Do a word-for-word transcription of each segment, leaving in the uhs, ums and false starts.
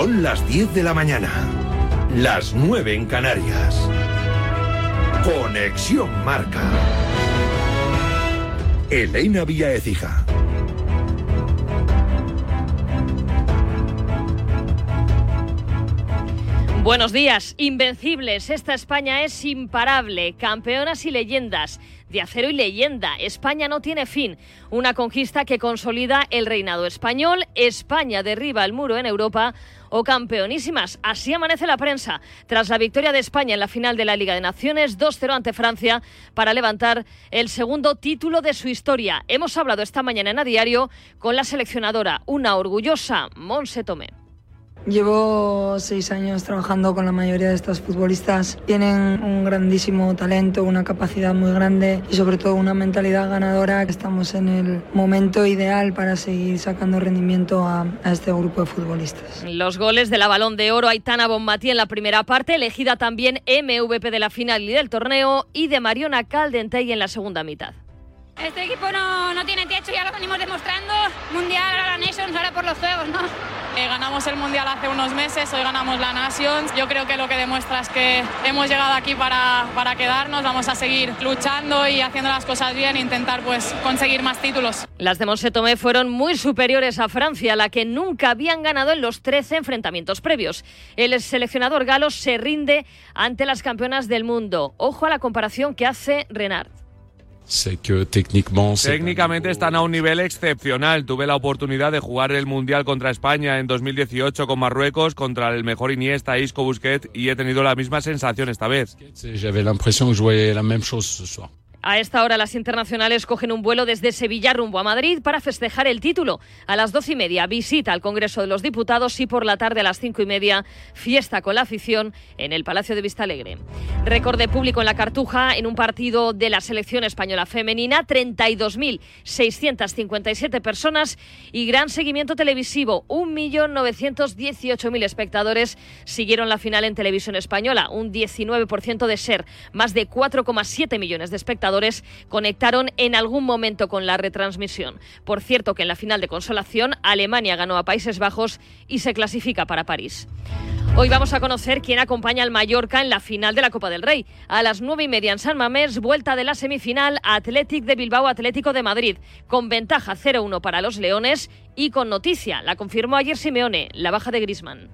Son las diez de la mañana, las nueve en Canarias. Conexión Marca. Elena Vía Ecija. Buenos días, invencibles. Esta España es imparable. Campeonas y leyendas. De acero y leyenda. España no tiene fin. Una conquista que consolida el reinado español. España derriba el muro en Europa. O campeonísimas. Así amanece la prensa. Tras la victoria de España en la final de la Liga de Naciones, dos cero ante Francia, para levantar el segundo título de su historia. Hemos hablado esta mañana en A Diario con la seleccionadora, una orgullosa, Montse Tomé. Llevo seis años trabajando con la mayoría de estas futbolistas. Tienen un grandísimo talento, una capacidad muy grande y sobre todo una mentalidad ganadora. Estamos en el momento ideal para seguir sacando rendimiento a, a este grupo de futbolistas. Los goles de la Balón de Oro, Aitana Bonmatí en la primera parte, elegida también M V P de la final y del torneo, y de Mariona Caldentey en la segunda mitad. Este equipo no, no tiene techo, ya lo venimos demostrando. Mundial, ahora la Nations, ahora por los juegos, ¿no? Eh, ganamos el Mundial hace unos meses, hoy ganamos la Nations. Yo creo que lo que demuestra es que hemos llegado aquí para, para quedarnos. Vamos a seguir luchando y haciendo las cosas bien, intentar pues conseguir más títulos. Las de Montse Tomé fueron muy superiores a Francia, la que nunca habían ganado en los trece enfrentamientos previos. El seleccionador galo se rinde ante las campeonas del mundo. Ojo a la comparación que hace Renard. Sé que técnicamente están a un nivel excepcional. Tuve la oportunidad de jugar el Mundial contra España en dos mil dieciocho con Marruecos, contra el mejor Iniesta, Isco, Busquets, y he tenido la misma sensación esta vez. A esta hora las internacionales cogen un vuelo desde Sevilla rumbo a Madrid para festejar el título. A las doce y media visita al Congreso de los Diputados y por la tarde a las cinco y media fiesta con la afición en el Palacio de Vistalegre. Récord de público en la Cartuja en un partido de la selección española femenina, treinta y dos mil seiscientas cincuenta y siete personas y gran seguimiento televisivo. un millón novecientos dieciocho mil espectadores siguieron la final en televisión española, un diecinueve por ciento de share, más de cuatro coma siete millones de espectadores conectaron en algún momento con la retransmisión. Por cierto, que en la final de consolación Alemania ganó a Países Bajos y se clasifica para París. Hoy vamos a conocer quién acompaña al Mallorca en la final de la Copa del Rey. A las nueve y media en San Mamés, vuelta de la semifinal Athletic de Bilbao, Atlético de Madrid, con ventaja cero uno para los Leones y con noticia, la confirmó ayer Simeone, la baja de Griezmann.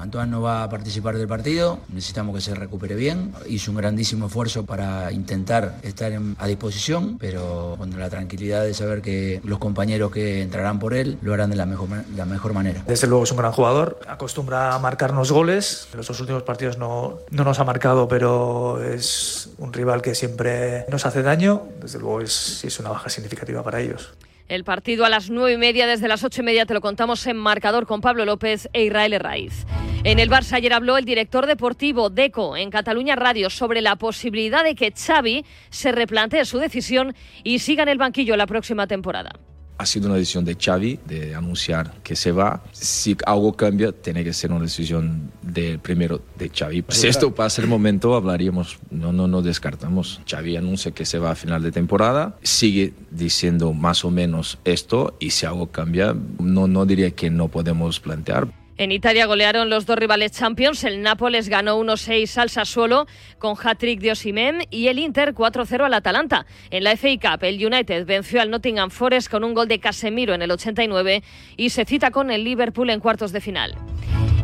Antoine no va a participar del partido, necesitamos que se recupere bien. Hizo un grandísimo esfuerzo para intentar estar en, a disposición, pero con la tranquilidad de saber que los compañeros que entrarán por él lo harán de la mejor, la mejor manera. Desde luego es un gran jugador, acostumbra a marcarnos goles. En los dos últimos partidos no, no nos ha marcado, pero es un rival que siempre nos hace daño. Desde luego es, es una baja significativa para ellos. El partido a las nueve y media, desde las ocho y media te lo contamos en Marcador con Pablo López e Israel Herraiz. En el Barça ayer habló el director deportivo Deco en Cataluña Radio sobre la posibilidad de que Xavi se replantee su decisión y siga en el banquillo la próxima temporada. Ha sido una decisión de Xavi de anunciar que se va. Si algo cambia, tiene que ser una decisión del primero de Xavi. Si esto pasa el momento, hablaríamos. No, no, no descartamos. Xavi anuncia que se va a final de temporada. Sigue diciendo más o menos esto. Y si algo cambia, no, no diría que no podemos plantear. En Italia golearon los dos rivales Champions. El Nápoles ganó uno seis al Sassuolo con hat-trick de Osimhen y el Inter cuatro cero al Atalanta. En la F A Cup, el United venció al Nottingham Forest con un gol de Casemiro en el ochenta y nueve y se cita con el Liverpool en cuartos de final.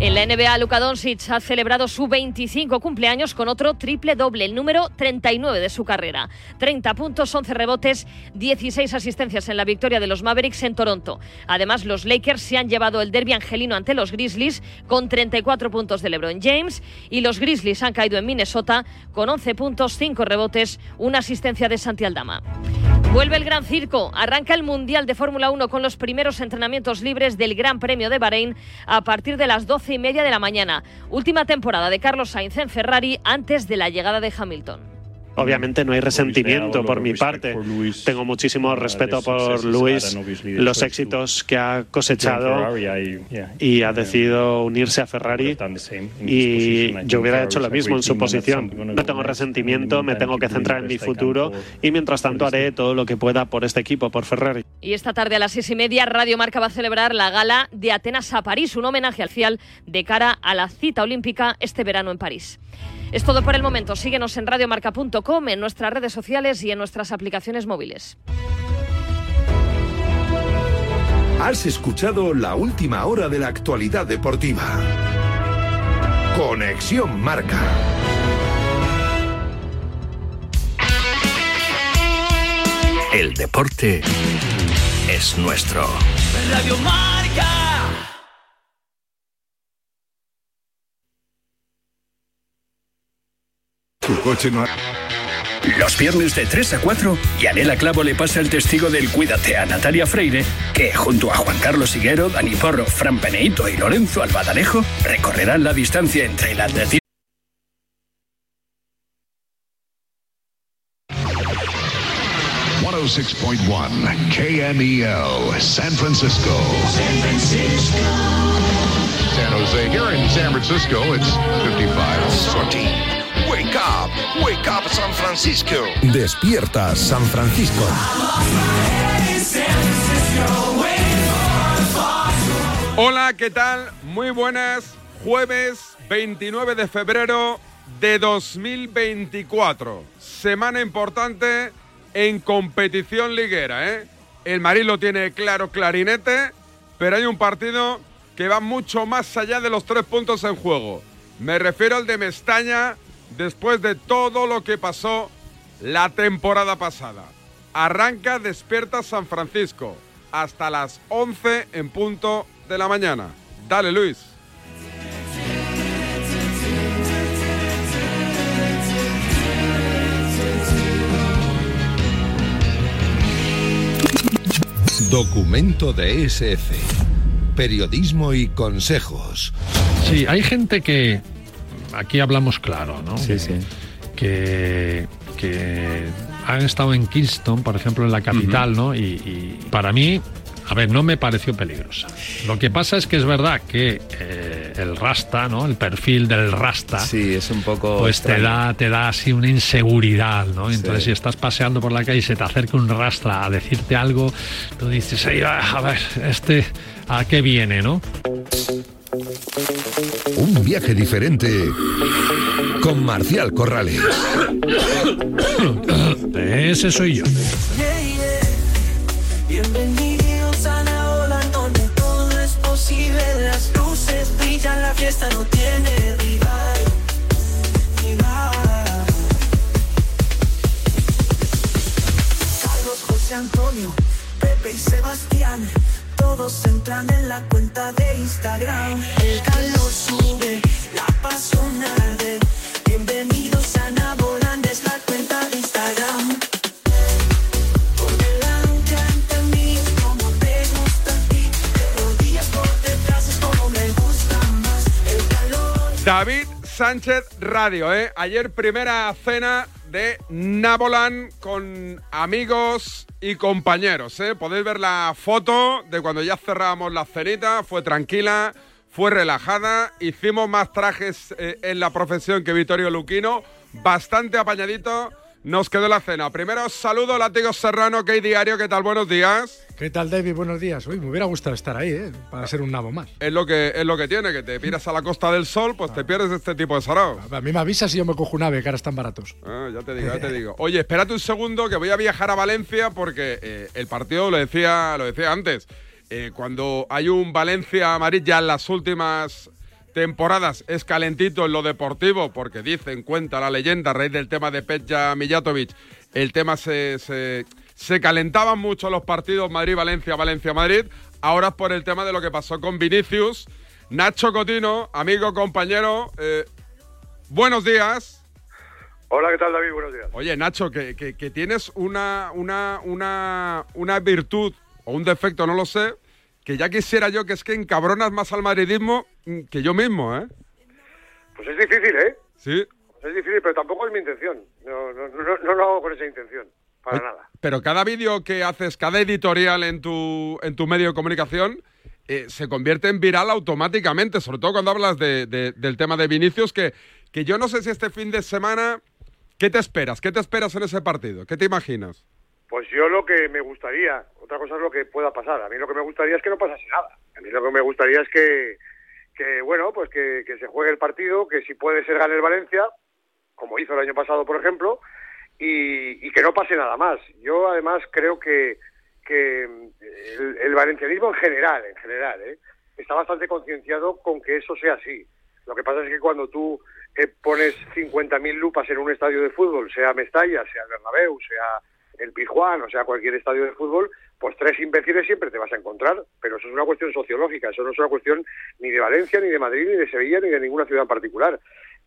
En la N B A, Luka Doncic ha celebrado su veinticinco cumpleaños con otro triple doble, el número treinta y nueve de su carrera. treinta puntos, once rebotes, dieciséis asistencias en la victoria de los Mavericks en Toronto. Además, los Lakers se han llevado el derbi angelino ante los Grizzlies con treinta y cuatro puntos de LeBron James y los Grizzlies han caído en Minnesota con once puntos, cinco rebotes, una asistencia de Santi Aldama. Vuelve el Gran Circo, arranca el Mundial de Fórmula uno con los primeros entrenamientos libres del Gran Premio de Bahrein a partir de las doce y media de la mañana. Última temporada de Carlos Sainz en Ferrari antes de la llegada de Hamilton. Obviamente no hay resentimiento por mi parte. Tengo muchísimo respeto por Luis, los éxitos que ha cosechado y ha decidido unirse a Ferrari, y yo hubiera hecho lo mismo en su posición. No tengo resentimiento, me tengo que centrar en mi futuro y mientras tanto haré todo lo que pueda por este equipo, por Ferrari. Y esta tarde a las seis y media Radio Marca va a celebrar la gala de Atenas a París, un homenaje oficial de cara a la cita olímpica este verano en París. Es todo por el momento. Síguenos en radiomarca punto com, en nuestras redes sociales y en nuestras aplicaciones móviles. Has escuchado la última hora de la actualidad deportiva. Conexión Marca. El deporte es nuestro. Radio Marca. Tu coche no ha... Los viernes de tres a cuatro, Yanela Clavo le pasa el testigo del Cuídate a Natalia Freire, que junto a Juan Carlos Higuero, Dani Porro, Fran Peneito y Lorenzo Albadalejo recorrerán la distancia entre el atletismo. ciento seis punto uno K M E L San Francisco. San Francisco. San Jose. Here in San Francisco, it's fifty-five forty. Wake up, wake up San Francisco. Despierta San Francisco. Hola, ¿qué tal? Muy buenas. Jueves veintinueve de febrero de dos mil veinticuatro. Semana importante en competición liguera, ¿eh? El Madrid lo tiene claro clarinete, pero hay un partido que va mucho más allá de los tres puntos en juego. Me refiero al de Mestalla. Después de todo lo que pasó la temporada pasada, arranca Despierta San Francisco hasta las once en punto de la mañana. Dale, Luis. Documento de S F. Periodismo y consejos. Sí, hay gente que... Aquí hablamos claro, ¿no? Sí, sí. Que, que han estado en Kingston, por ejemplo, en la capital, uh-huh. ¿no? Y, y para mí, a ver, no me pareció peligrosa. Lo que pasa es que es verdad que eh, el rasta, ¿no? El perfil del rasta. Sí, es un poco... Pues te da, te da así una inseguridad, ¿no? Entonces, sí. Si estás paseando por la calle y se te acerca un rasta a decirte algo, tú dices, ay, a ver, este, ¿a qué viene, no? Un viaje diferente con Marcial Corrales. Ese soy yo. Yeah, yeah. Bienvenidos a la ola donde todo es posible. Las luces brillan, la fiesta no tiene rival. Rival. Carlos, José Antonio, Pepe y Sebastián. Todos entran en la cuenta de Instagram. El calor sube, la pasión arde. Bienvenidos a Nabolán, es la cuenta de Instagram. Por delante ante mí, como te gusta a ti. De rodillas por detrás, es como me gusta más. El calor... David Sánchez Radio, ¿eh? Ayer primera cena de Nabolán con amigos y compañeros, ¿eh? Podéis ver la foto de cuando ya cerrábamos la cenita. Fue tranquila, fue relajada. Hicimos más trajes eh, en la profesión que Vittorio Luquino. Bastante apañadito nos quedó la cena. Primero saludo a Látigo Serrano, que hay diario. ¿Qué tal? Buenos días. ¿Qué tal, David? Buenos días. Uy, me hubiera gustado estar ahí, ¿eh? Para ser un nabo más. Es lo que, es lo que tiene, que te piras a la Costa del Sol, pues ah. te pierdes este tipo de saraos. A mí me avisas y yo me cojo un ave, que ahora están baratos. Ah, ya te digo, ya te digo. Oye, espérate un segundo, que voy a viajar a Valencia, porque eh, el partido, lo decía, lo decía antes, eh, cuando hay un Valencia amarilla en las últimas temporadas, es calentito en lo deportivo, porque dicen, cuenta la leyenda, a raíz del tema de Peja Mijatovic, el tema se... se Se calentaban mucho los partidos Madrid-Valencia, Valencia-Madrid. Ahora es por el tema de lo que pasó con Vinicius. Nacho Cotino, amigo, compañero, eh, buenos días. Hola, ¿qué tal, David? Buenos días. Oye, Nacho, que, que, que tienes una, una, una, una virtud o un defecto, no lo sé, que ya quisiera yo, que es que encabronas más al madridismo que yo mismo, ¿eh? Pues es difícil, ¿eh? Sí. Es difícil escribir, pero tampoco es mi intención. No, no, no, no lo hago con esa intención, para Oye, nada. Pero cada vídeo que haces, cada editorial en tu, en tu medio de comunicación, eh, se convierte en viral automáticamente, sobre todo cuando hablas de, de, del tema de Vinicius, que, que yo no sé si este fin de semana... ¿Qué te esperas? ¿Qué te esperas en ese partido? ¿Qué te imaginas? Pues yo lo que me gustaría, otra cosa es lo que pueda pasar, a mí lo que me gustaría es que no pasase nada. A mí lo que me gustaría es que, que bueno, pues que, que se juegue el partido, que si puede ser gane el Valencia, como hizo el año pasado, por ejemplo, y, y que no pase nada más. Yo, además, creo que, que el, el valencianismo en general, en general, ¿eh? está bastante concienciado con que eso sea así. Lo que pasa es que cuando tú eh, pones cincuenta mil lupas en un estadio de fútbol, sea Mestalla, sea Bernabéu, sea el Pizjuán, o sea, cualquier estadio de fútbol, pues tres imbéciles siempre te vas a encontrar, pero eso es una cuestión sociológica, eso no es una cuestión ni de Valencia, ni de Madrid, ni de Sevilla, ni de ninguna ciudad en particular.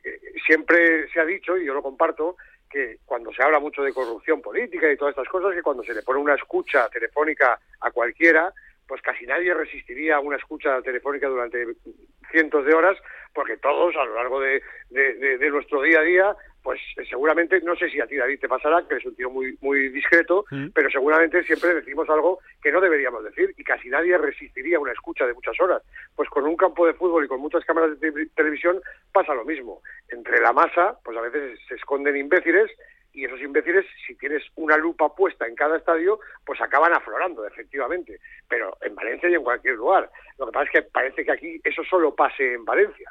Eh, siempre se ha dicho, y yo lo comparto, que cuando se habla mucho de corrupción política y todas estas cosas, que cuando se le pone una escucha telefónica a cualquiera, pues casi nadie resistiría una escucha telefónica durante cientos de horas, porque todos a lo largo de, de, de, de nuestro día a día, pues seguramente, no sé si a ti, David, te pasará, que eres un tío muy, muy discreto, ¿Mm? pero seguramente siempre decimos algo que no deberíamos decir y casi nadie resistiría una escucha de muchas horas. Pues con un campo de fútbol y con muchas cámaras de te- televisión pasa lo mismo. Entre la masa, pues a veces se esconden imbéciles, y esos imbéciles, si tienes una lupa puesta en cada estadio, pues acaban aflorando, efectivamente. Pero en Valencia y en cualquier lugar. Lo que pasa es que parece que aquí eso solo pase en Valencia.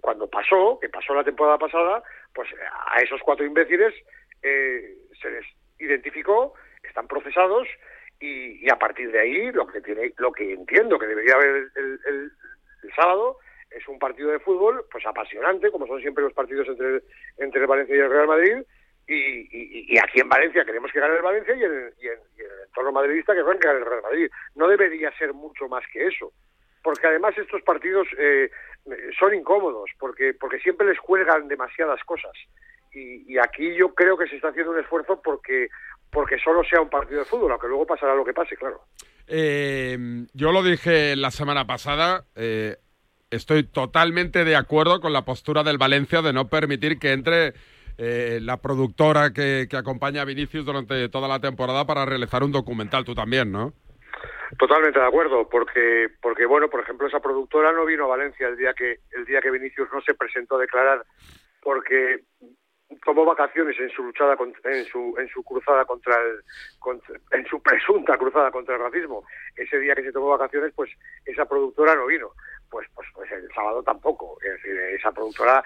Cuando pasó, que pasó la temporada pasada, pues a esos cuatro imbéciles eh, se les identificó, están procesados, y, y a partir de ahí lo que tiene, lo que entiendo que debería haber el, el, el, el sábado... es un partido de fútbol pues apasionante, como son siempre los partidos entre el, entre el Valencia y el Real Madrid. Y, y, y aquí en Valencia queremos que gane el Valencia y en el, y en, y en el entorno madridista que gane el Real Madrid. No debería ser mucho más que eso, porque además estos partidos eh, son incómodos, porque porque siempre les cuelgan demasiadas cosas. Y, y aquí yo creo que se está haciendo un esfuerzo porque porque solo sea un partido de fútbol, aunque luego pasará lo que pase, claro. Eh, yo lo dije la semana pasada, eh, estoy totalmente de acuerdo con la postura del Valencia de no permitir que entre... Eh, la productora que, que acompaña a Vinicius durante toda la temporada para realizar un documental, tú también, ¿no? Totalmente de acuerdo, porque porque bueno, por ejemplo, esa productora no vino a Valencia el día que el día que Vinicius no se presentó a declarar, porque tomó vacaciones en su luchada contra, en su en su cruzada contra el contra, en su presunta cruzada contra el racismo. Ese día que se tomó vacaciones, pues esa productora no vino. Pues, pues pues el sábado tampoco. Es decir, esa productora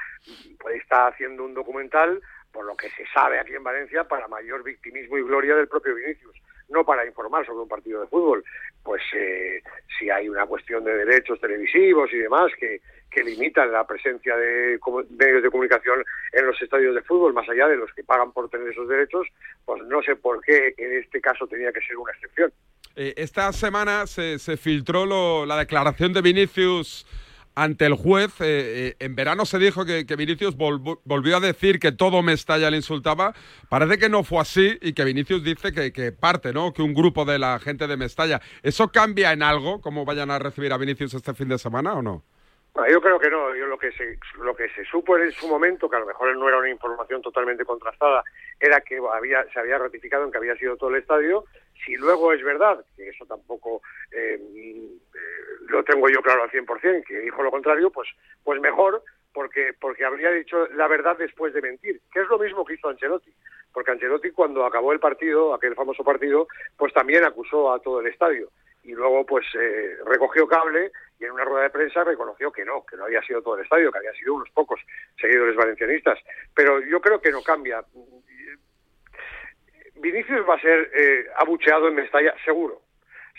pues, está haciendo un documental, por lo que se sabe aquí en Valencia, para mayor victimismo y gloria del propio Vinicius, no para informar sobre un partido de fútbol. Pues eh, si hay una cuestión de derechos televisivos y demás que, que limitan la presencia de medios de comunicación en los estadios de fútbol, más allá de los que pagan por tener esos derechos, pues no sé por qué en este caso tenía que ser una excepción. Eh, esta semana se, se filtró lo, la declaración de Vinicius ante el juez. Eh, eh, en verano se dijo que, que Vinicius vol, volvió a decir que todo Mestalla le insultaba. Parece que no fue así y que Vinicius dice que, que parte, ¿no? Que un grupo de la gente de Mestalla. ¿Eso cambia en algo cómo vayan a recibir a Vinicius este fin de semana o no? Bueno, yo creo que no. Yo lo que se lo que se supo en su momento, que a lo mejor no era una información totalmente contrastada, era que había se había ratificado en que había sido todo el estadio. Si luego es verdad, que eso tampoco eh, eh, lo tengo yo claro al cien por ciento, que dijo lo contrario, pues pues mejor, porque porque habría dicho la verdad después de mentir, que es lo mismo que hizo Ancelotti. Porque Ancelotti, cuando acabó el partido, aquel famoso partido, pues también acusó a todo el estadio. Y luego pues eh, recogió cable y en una rueda de prensa reconoció que no, que no había sido todo el estadio, que había sido unos pocos seguidores valencianistas. Pero yo creo que no cambia. Vinicius va a ser eh, abucheado en Mestalla, seguro,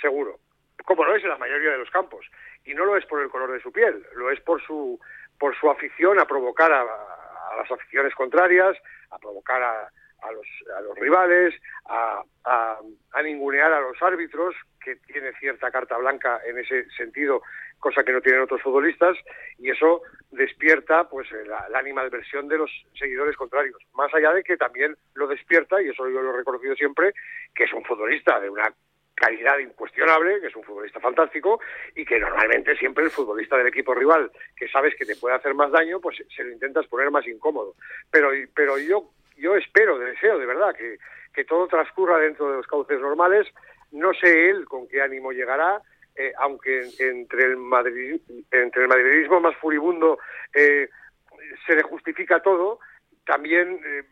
seguro. Como lo es en la mayoría de los campos. Y no lo es por el color de su piel, lo es por su por su afición a provocar a, a las aficiones contrarias, a provocar a... A los, a los rivales, a, a, a ningunear a los árbitros, que tiene cierta carta blanca en ese sentido, cosa que no tienen otros futbolistas, y eso despierta pues la, la animadversión de los seguidores contrarios, más allá de que también lo despierta, y eso yo lo he reconocido siempre, que es un futbolista de una calidad incuestionable, que es un futbolista fantástico, y que normalmente siempre el futbolista del equipo rival, que sabes que te puede hacer más daño, pues se lo intentas poner más incómodo. Pero, pero yo, yo espero, deseo de verdad que, que todo transcurra dentro de los cauces normales. No sé él con qué ánimo llegará, eh, aunque entre el, Madrid, entre el madridismo más furibundo eh, se le justifica todo. También eh,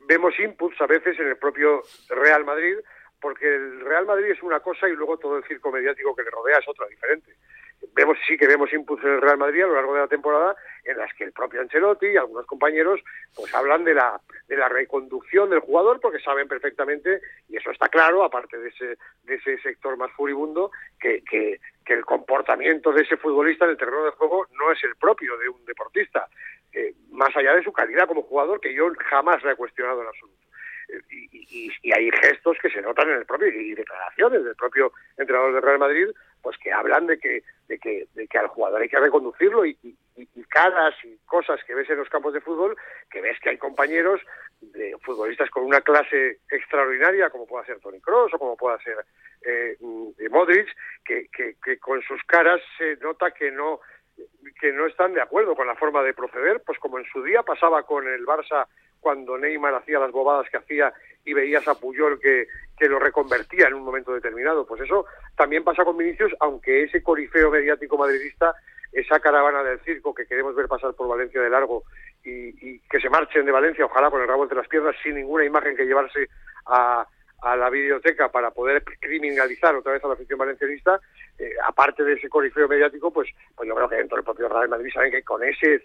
vemos inputs a veces en el propio Real Madrid, porque el Real Madrid es una cosa y luego todo el circo mediático que le rodea es otra, diferente. Vemos, sí que vemos inputs en el Real Madrid a lo largo de la temporada en las que el propio Ancelotti y algunos compañeros pues hablan de la de la reconducción del jugador, porque saben perfectamente, y eso está claro, aparte de ese de ese sector más furibundo, que, que, que el comportamiento de ese futbolista en el terreno de juego no es el propio de un deportista, eh, más allá de su calidad como jugador, que yo jamás la he cuestionado en absoluto. Y, y, y hay gestos que se notan en el propio, y declaraciones del propio entrenador del Real Madrid, pues que hablan de que de que, de que al jugador hay que reconducirlo, y, y, y caras y cosas que ves en los campos de fútbol, que ves que hay compañeros de futbolistas con una clase extraordinaria, como pueda ser Toni Kroos o como pueda ser eh, Modric, que, que, que con sus caras se nota que no que no están de acuerdo con la forma de proceder, pues como en su día pasaba con el Barça cuando Neymar hacía las bobadas que hacía y veías a Puyol que, que lo reconvertía en un momento determinado. Pues eso también pasa con Vinicius, aunque ese corifeo mediático madridista, esa caravana del circo que queremos ver pasar por Valencia de largo y, y que se marchen de Valencia, ojalá con el rabo entre las piernas, sin ninguna imagen que llevarse a, a la videoteca para poder criminalizar otra vez a la afición valencianista, eh, aparte de ese corifeo mediático, pues, pues yo creo que dentro del propio Real Madrid saben que con ese,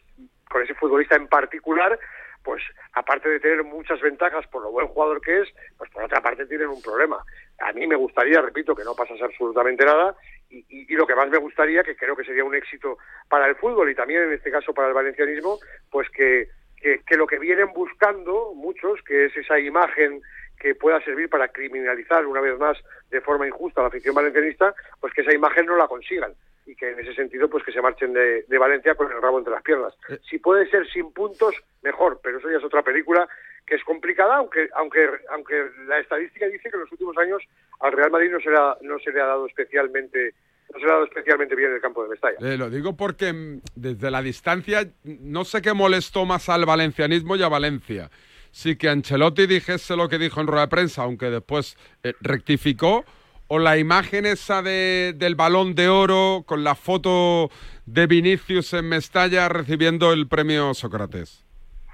con ese futbolista en particular, pues aparte de tener muchas ventajas por lo buen jugador que es, pues por otra parte tienen un problema. A mí me gustaría, repito, que no pasase absolutamente nada, y, y, y lo que más me gustaría, que creo que sería un éxito para el fútbol y también en este caso para el valencianismo, pues que, que, que lo que vienen buscando muchos, que es esa imagen que pueda servir para criminalizar una vez más de forma injusta a la afición valencianista, pues que esa imagen no la consigan, y que en ese sentido pues que se marchen de, de Valencia con el rabo entre las piernas. Si puede ser sin puntos, mejor, pero eso ya es otra película que es complicada, aunque aunque aunque la estadística dice que en los últimos años al Real Madrid no se le ha, no se le ha dado especialmente no se le ha dado especialmente bien en el campo de Mestalla. Eh, lo digo porque desde la distancia no sé qué molestó más al valencianismo y a Valencia. Sí que Ancelotti dijese lo que dijo en rueda de prensa, aunque después eh, rectificó, o la imagen esa de, del balón de oro con la foto de Vinicius en Mestalla recibiendo el premio Sócrates.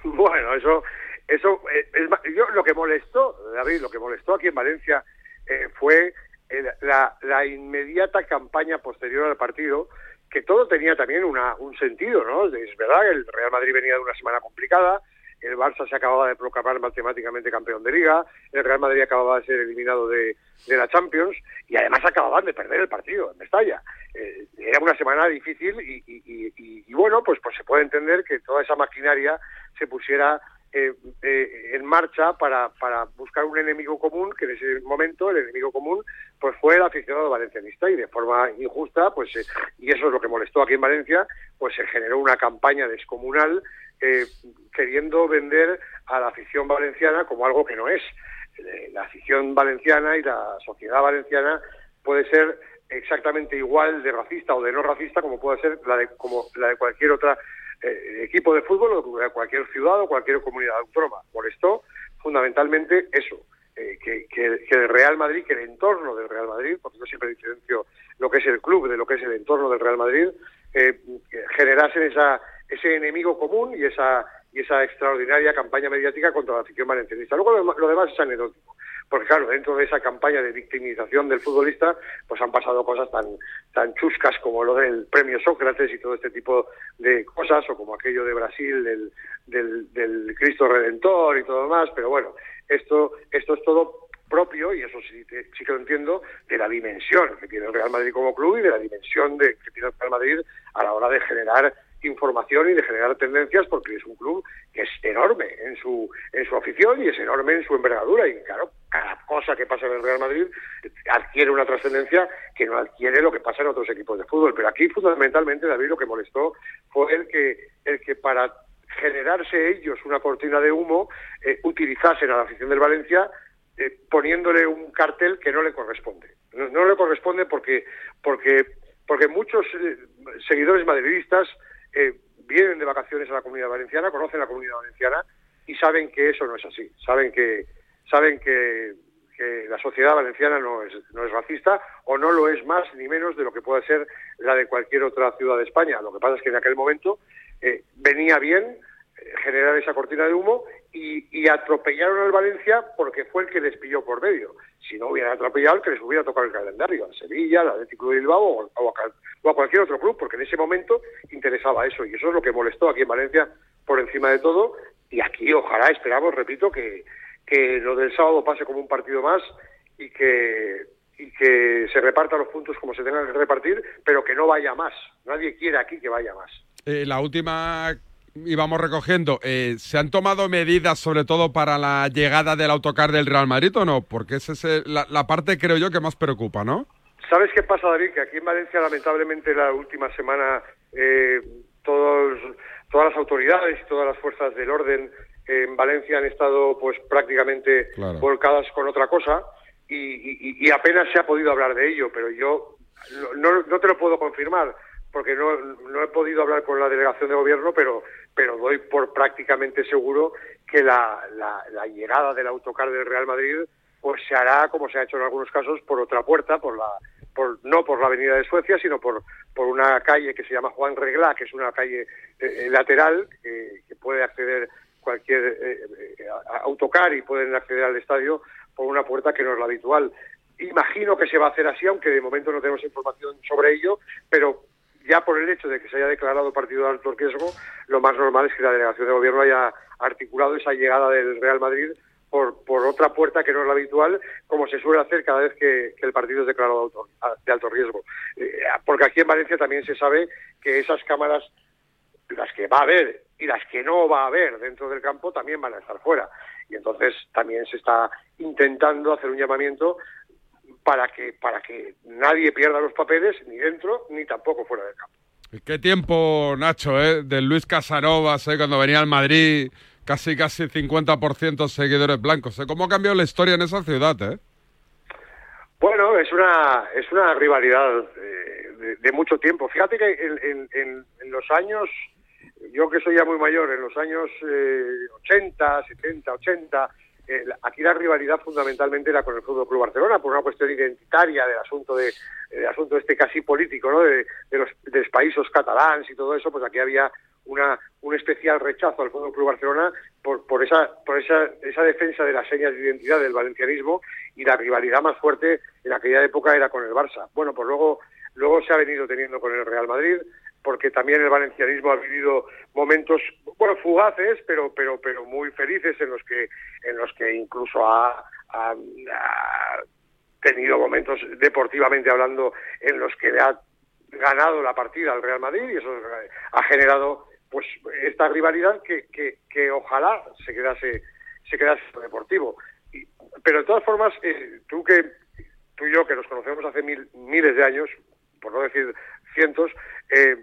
Bueno, eso, eso es, yo lo que molestó, David, lo que molestó aquí en Valencia eh, fue eh, la, la inmediata campaña posterior al partido, que todo tenía también una, un sentido, ¿no? Es verdad, el Real Madrid venía de una semana complicada. El Barça se acababa de proclamar matemáticamente campeón de Liga, el Real Madrid acababa de ser eliminado de, de la Champions, y además acababan de perder el partido en Mestalla. Eh, era una semana difícil y, y, y, y, y bueno, pues, pues se puede entender que toda esa maquinaria se pusiera eh, eh, en marcha para, para buscar un enemigo común, que en ese momento el enemigo común pues fue el aficionado valencianista, y de forma injusta, pues eh, y eso es lo que molestó aquí en Valencia, pues se generó una campaña descomunal Eh, queriendo vender a la afición valenciana como algo que no es. La afición valenciana y la sociedad valenciana puede ser exactamente igual de racista o de no racista como puede ser la de, como la de cualquier otra eh, equipo de fútbol, o de cualquier ciudad o cualquier comunidad autónoma. Por esto, fundamentalmente eso, eh, que, que, que el Real Madrid, que el entorno del Real Madrid, porque yo siempre diferencio lo que es el club de lo que es el entorno del Real Madrid, eh, generase esa ese enemigo común y esa y esa extraordinaria campaña mediática contra la afición valencianista. Luego lo, lo demás es anecdótico, porque claro, dentro de esa campaña de victimización del futbolista, pues han pasado cosas tan tan chuscas como lo del premio Sócrates y todo este tipo de cosas, o como aquello de Brasil, del, del, del Cristo Redentor y todo más, pero bueno, esto esto es todo propio, y eso sí, sí que lo entiendo, de la dimensión que tiene el Real Madrid como club y de la dimensión de, que tiene el Real Madrid a la hora de generar información y de generar tendencias, porque es un club que es enorme en su en su afición y es enorme en su envergadura, y claro, cada cosa que pasa en el Real Madrid adquiere una trascendencia que no adquiere lo que pasa en otros equipos de fútbol. Pero aquí fundamentalmente, David, lo que molestó fue el que el que para generarse ellos una cortina de humo eh, utilizasen a la afición del Valencia eh, poniéndole un cartel que no le corresponde. No, no le corresponde porque porque porque muchos eh, seguidores madridistas eh, vienen de vacaciones a la Comunidad Valenciana, conocen la Comunidad Valenciana y saben que eso no es así, saben que saben que, que la sociedad valenciana no es no es racista, o no lo es más ni menos de lo que pueda ser la de cualquier otra ciudad de España. Lo que pasa es que en aquel momento eh, venía bien eh, generar esa cortina de humo y, y atropellaron al Valencia porque fue el que les pilló por medio. Si no hubieran atropellado, que les hubiera tocado el calendario, a Sevilla, al Atlético de Bilbao o, o, a, o a cualquier otro club, porque en ese momento interesaba eso, y eso es lo que molestó aquí en Valencia por encima de todo. Y aquí ojalá, esperamos, repito, que, que lo del sábado pase como un partido más y que, y que se repartan los puntos como se tengan que repartir, pero que no vaya más. Nadie quiere aquí que vaya más. Eh, la última... Y vamos recogiendo. Eh, ¿Se han tomado medidas, sobre todo para la llegada del autocar del Real Madrid, o no? Porque esa es el, la, la parte, creo yo, que más preocupa, ¿no? ¿Sabes qué pasa, David? Que aquí en Valencia, lamentablemente, la última semana, eh, todos, todas las autoridades y todas las fuerzas del orden en Valencia han estado, pues, prácticamente claro. volcadas con otra cosa y, y, y apenas se ha podido hablar de ello. Pero yo no, no te lo puedo confirmar, porque no, no he podido hablar con la delegación de gobierno, pero pero doy por prácticamente seguro que la, la, la llegada del autocar del Real Madrid pues se hará, como se ha hecho en algunos casos, por otra puerta, por la por no por la avenida de Suecia, sino por por una calle que se llama Juan Reglá, que es una calle eh, lateral eh, que puede acceder cualquier eh, autocar y pueden acceder al estadio por una puerta que no es la habitual. Imagino que se va a hacer así, aunque de momento no tenemos información sobre ello, pero ya por el hecho de que se haya declarado partido de alto riesgo, lo más normal es que la delegación de gobierno haya articulado esa llegada del Real Madrid por, por otra puerta que no es la habitual, como se suele hacer cada vez que, que el partido es declarado auto, de alto riesgo. Eh, porque aquí en Valencia también se sabe que esas cámaras, las que va a haber y las que no va a haber dentro del campo, también van a estar fuera. Y entonces también se está intentando hacer un llamamiento para que para que nadie pierda los papeles, ni dentro ni tampoco fuera del campo. Qué tiempo, Nacho, ¿eh? De Luis Casanovas, ¿eh? Cuando venía al Madrid, casi casi cincuenta por ciento seguidores blancos, ¿eh? ¿Cómo ha cambiado la historia en esa ciudad, eh? Bueno, es una es una rivalidad eh, de, de mucho tiempo. Fíjate que en, en, en los años, yo que soy ya muy mayor, en los años eh, ochenta, setenta, ochenta... aquí la rivalidad fundamentalmente era con el Fútbol Club Barcelona, por una cuestión identitaria del asunto de del asunto este casi político, ¿no? De, de los de los países catalanes y todo eso, pues aquí había una un especial rechazo al Fútbol Club Barcelona por por esa por esa esa defensa de las señas de identidad del valencianismo, y la rivalidad más fuerte en aquella época era con el Barça. Bueno, pues luego luego se ha venido teniendo con el Real Madrid, porque también el valencianismo ha vivido momentos, bueno, fugaces, pero pero pero muy felices, en los que en los que incluso ha, ha, ha tenido momentos deportivamente hablando en los que le ha ganado la partida al Real Madrid, y eso ha generado pues esta rivalidad que que, que ojalá se quedase se quedase deportivo. Y, pero de todas formas, eh, tú que tú y yo que nos conocemos hace mil, miles de años, por no decir cientos, eh,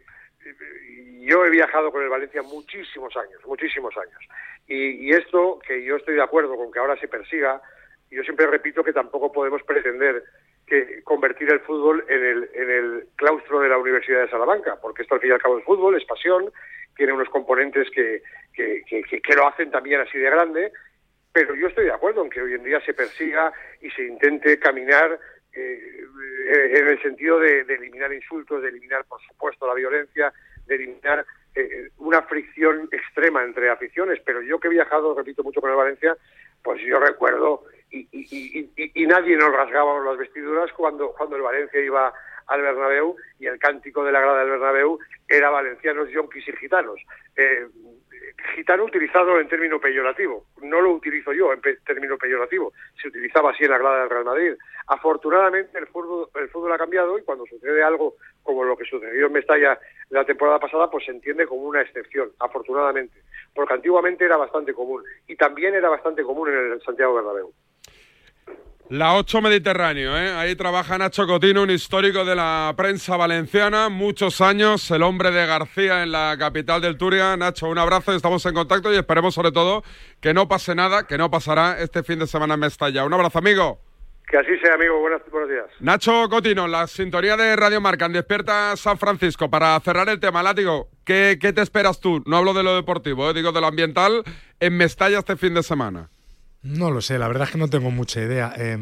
yo he viajado con el Valencia muchísimos años, muchísimos años. Y, y esto, que yo estoy de acuerdo con que ahora se persiga, yo siempre repito que tampoco podemos pretender que convertir el fútbol en el, en el claustro de la Universidad de Salamanca, porque esto al fin y al cabo es fútbol, es pasión, tiene unos componentes que, que, que, que, que lo hacen también así de grande, pero yo estoy de acuerdo en que hoy en día se persiga y se intente caminar Eh, eh, en el sentido de, de eliminar insultos, de eliminar, por supuesto, la violencia, de eliminar eh, una fricción extrema entre aficiones. Pero yo que he viajado, repito, mucho con el Valencia, pues yo recuerdo, y, y, y, y, y nadie nos rasgábamos las vestiduras cuando, cuando el Valencia iba al Bernabéu, y el cántico de la grada del Bernabéu era "valencianos, yonkis y gitanos". Eh, gitano utilizado en término peyorativo, no lo utilizo yo en pe- término peyorativo, se utilizaba así en la grada del Real Madrid. Afortunadamente el fútbol, el fútbol ha cambiado, y cuando sucede algo como lo que sucedió en Mestalla la temporada pasada, pues se entiende como una excepción, afortunadamente, porque antiguamente era bastante común, y también era bastante común en el Santiago Bernabéu. La ocho Mediterráneo, ¿eh? Ahí trabaja Nacho Cotino, un histórico de la prensa valenciana, muchos años, el hombre de García en la capital del Turia. Nacho, un abrazo, estamos en contacto y esperemos sobre todo que no pase nada, que no pasará este fin de semana en Mestalla. Un abrazo, amigo. Que así sea, amigo. Buenos, buenos días. Nacho Cotino, la sintonía de Radio Marca en Despierta San Francisco. Para cerrar el tema, Látigo, ¿qué, qué te esperas tú? No hablo de lo deportivo, eh, digo de lo ambiental en Mestalla este fin de semana. No lo sé, la verdad es que no tengo mucha idea eh,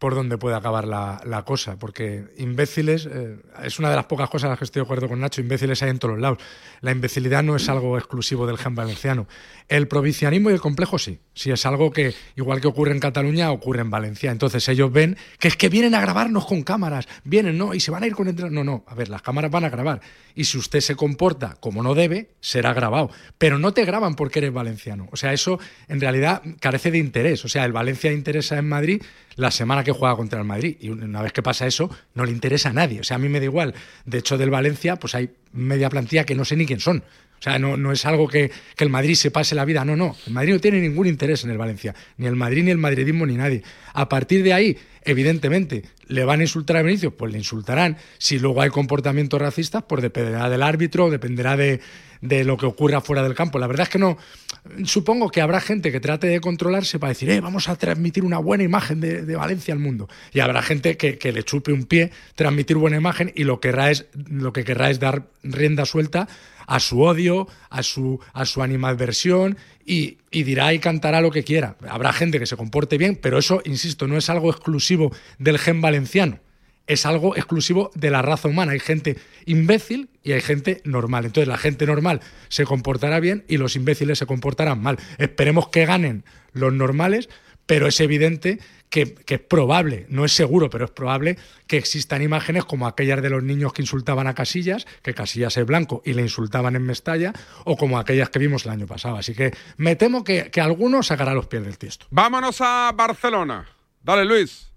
por dónde puede acabar la, la cosa, porque imbéciles, eh, es una de las pocas cosas en las que estoy de acuerdo con Nacho, imbéciles hay en todos los lados. La imbecilidad no es algo exclusivo del gen valenciano. El provincianismo y el complejo sí, sí es algo que, igual que ocurre en Cataluña, ocurre en Valencia. Entonces ellos ven que es que vienen a grabarnos con cámaras, vienen, ¿no? Y se van a ir con... Entre... No, no, a ver, las cámaras van a grabar. Y si usted se comporta como no debe, será grabado. Pero no te graban porque eres valenciano. O sea, eso en realidad carece de interés. O sea, el Valencia interesa en Madrid la semana que juega contra el Madrid. Y una vez que pasa eso, no le interesa a nadie. O sea, a mí me da igual. De hecho, del Valencia, pues hay media plantilla que no sé ni quién son. O sea, no, no es algo que, que el Madrid se pase la vida. No, no. El Madrid no tiene ningún interés en el Valencia. Ni el Madrid, ni el madridismo, ni nadie. A partir de ahí, evidentemente, ¿le van a insultar a Vinicius? Pues le insultarán. Si luego hay comportamientos racistas, pues dependerá del árbitro, dependerá de, de lo que ocurra fuera del campo. La verdad es que no... Supongo que habrá gente que trate de controlarse para decir, eh, vamos a transmitir una buena imagen de, de Valencia al mundo. Y habrá gente que, que le chupe un pie, transmitir buena imagen, y lo querrá es, lo que querrá es dar rienda suelta a su odio, a su, a su animadversión, y, y dirá y cantará lo que quiera. Habrá gente que se comporte bien, pero eso, insisto, no es algo exclusivo del gen valenciano. Es algo exclusivo de la raza humana. Hay gente imbécil y hay gente normal. Entonces la gente normal se comportará bien y los imbéciles se comportarán mal. Esperemos que ganen los normales, pero es evidente que, que es probable, no es seguro, pero es probable que existan imágenes como aquellas de los niños que insultaban a Casillas, que Casillas es blanco y le insultaban en Mestalla, o como aquellas que vimos el año pasado. Así que me temo que, que alguno sacará los pies del tiesto. Vámonos a Barcelona. Dale, Luis.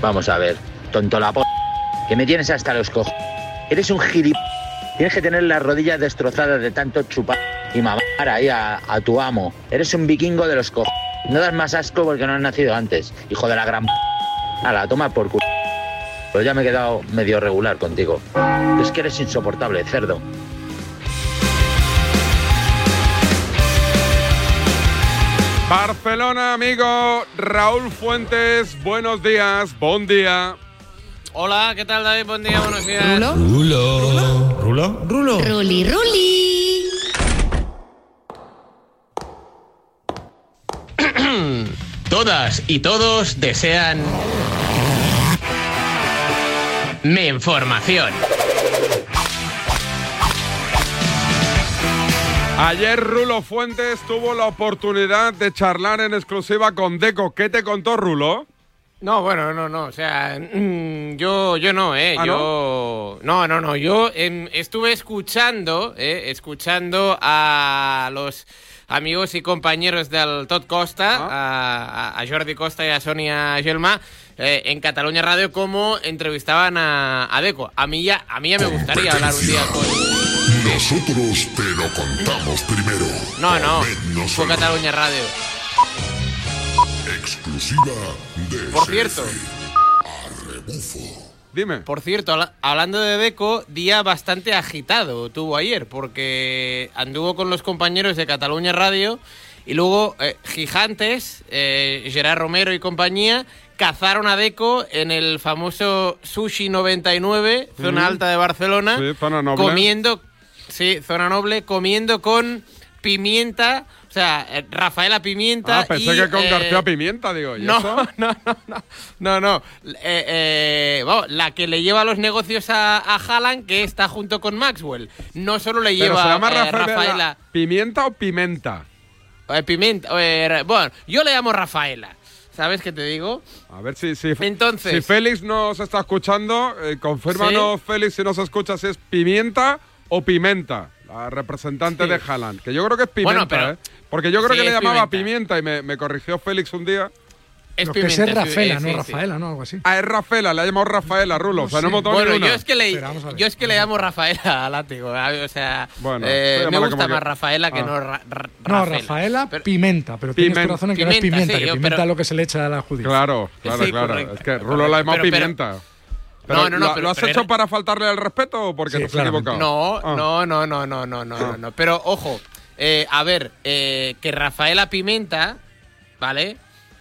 Vamos a ver, tonto la p***, que me tienes hasta los cojones. Eres un gilipollas. Tienes que tener las rodillas destrozadas de tanto chupar y mamar ahí a, a tu amo. Eres un vikingo de los cojones. No das más asco porque no has nacido antes, hijo de la gran p***. Ala, toma por culo. Pero ya me he quedado medio regular contigo. Es que eres insoportable, cerdo. Barcelona, amigo Raúl Fuentes, buenos días, buen día. Hola, ¿qué tal, David? Buen día, buenos días. ¿Rulo? ¿Rulo? ¿Rulo? ¿Rulo? Ruli, ruli. Todas y todos desean... mi información. Ayer Rulo Fuentes tuvo la oportunidad de charlar en exclusiva con Deco. ¿Qué te contó Rulo? No, bueno, no, no, o sea, yo, yo no, eh, ¿Ah, yo, no, no, no, no yo eh, estuve escuchando, eh, escuchando a los amigos y compañeros del Tot Costa, ¿Ah? a, a Jordi Costa y a Sonia Gelma. Eh, en Cataluña Radio, cómo entrevistaban a, a Deco. A mí ya, a mí ya me gustaría hablar un día con. Nosotros te lo contamos primero. No, no, fue Cataluña Radio. Exclusiva de... Por cierto. Arrebufo. Dime. Por cierto, hablando de Deco, día bastante agitado tuvo ayer, porque anduvo con los compañeros de Cataluña Radio y luego eh, Gigantes, eh, Gerard Romero y compañía, cazaron a Deco en el famoso Sushi noventa y nueve, zona mm. alta de Barcelona, sí, zona noble. comiendo... Sí, zona noble, comiendo con Pimienta, o sea, Rafaela Pimenta. Ah, pensé y, que con eh, García Pimienta, digo. ¿Y no, eso? no, no, no, no, no. Eh, eh, bueno, la que le lleva los negocios a, a Haaland, que está junto con Maxwell. No solo le lleva a eh, Rafaela. ¿Pimienta o Pimenta? Eh, Pimenta, eh, bueno, yo le llamo Rafaela. ¿Sabes qué te digo? A ver si, si, Entonces, si Félix nos está escuchando, eh, confírmanos, ¿sí? Félix, si nos escuchas, es Pimienta o Pimenta, la representante sí. de Haaland, que yo creo que es Pimenta, bueno, pero, ¿eh? Porque yo creo sí, que le llamaba Pimenta, Pimenta y me, me corrigió Félix un día. Es Pimenta, que es Rafaela, es, no sí, Rafaela, sí. no algo así. Ah, es Rafaela, le ha llamado Rafaela, Rulo. No o sea, no hemos tomado bueno, ni una. Yo es que le, yo es que le llamo Rafaela a Látigo, o sea, bueno, eh, me gusta más que... Rafaela que ah. no ra, ra, Rafaela. No, Rafaela pero, Pimenta, pero Pimenta. tienes razón en que Pimenta, no es Pimenta, sí, que Pimenta pero, es lo que se le echa a la judía. Claro, claro, sí, claro. Es que Rulo la ha llamado Pimenta. Pero no, no, no. ¿Lo, pero, ¿lo has pero hecho era... para faltarle al respeto o porque sí, te has equivocado? No, ah. no, no, no, no, no, no, no, no. Pero ojo, eh, a ver, eh, que Rafaela Pimenta, ¿vale?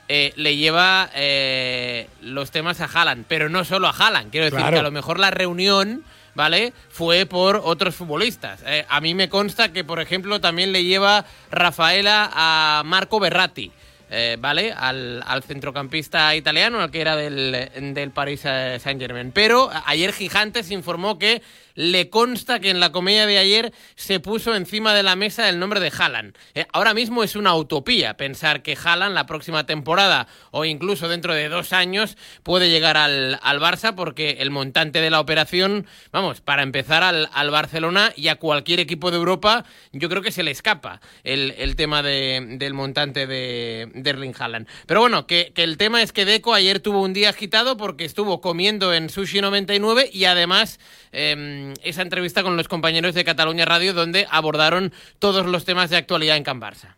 Eh, le lleva eh, los temas a Haaland, pero no solo a Haaland. Quiero decir claro. que a lo mejor la reunión, ¿vale?, fue por otros futbolistas. Eh, a mí me consta que, por ejemplo, también le lleva Rafaela a Marco Verratti, eh, ¿vale?, al, al centrocampista italiano, al que era del, del Paris Saint-Germain. Pero ayer Gigantes informó que le consta que en la comedia de ayer se puso encima de la mesa el nombre de Haaland. Eh, ahora mismo es una utopía pensar que Haaland la próxima temporada o incluso dentro de dos años puede llegar al, al Barça, porque el montante de la operación, vamos, para empezar al, al Barcelona y a cualquier equipo de Europa, yo creo que se le escapa el, el tema de, del montante de, de Erling Haaland. Pero bueno, que, que el tema es que Deco ayer tuvo un día agitado porque estuvo comiendo en Sushi noventa y nueve y además eh, esa entrevista con los compañeros de Cataluña Radio donde abordaron todos los temas de actualidad en Can Barça.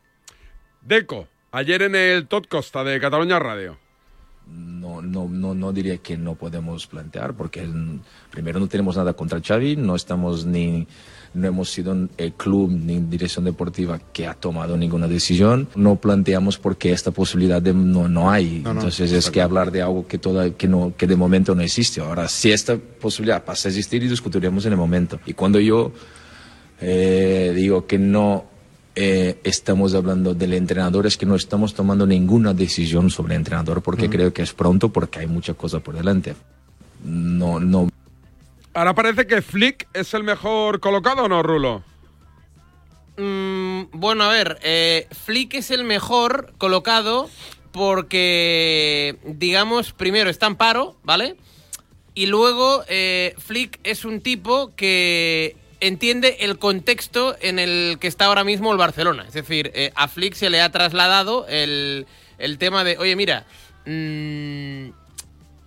Deco, ayer en el Tot Costa de Cataluña Radio. No, no, no, no diría que no podemos plantear, porque primero no tenemos nada contra Xavi, no estamos ni, no hemos sido el club ni dirección deportiva que ha tomado ninguna decisión, no planteamos porque esta posibilidad de, no, no hay, no, no, entonces es que hablar de algo que, toda, que, no, que de momento no existe. Ahora, si esta posibilidad pasa a existir, discutiremos en el momento. Y cuando yo eh, digo que no Eh, estamos hablando del entrenador, es que no estamos tomando ninguna decisión sobre el entrenador, porque uh-huh. creo que es pronto, porque hay muchas cosas por delante. No, no. Ahora parece que Flick es el mejor colocado, ¿o no, Rulo? Mm, bueno, a ver, eh, Flick es el mejor colocado porque, digamos, primero está en paro, ¿vale? Y luego eh, Flick es un tipo que entiende el contexto en el que está ahora mismo el Barcelona. Es decir, eh, a Flick se le ha trasladado el, el tema de, oye, mira, mmm,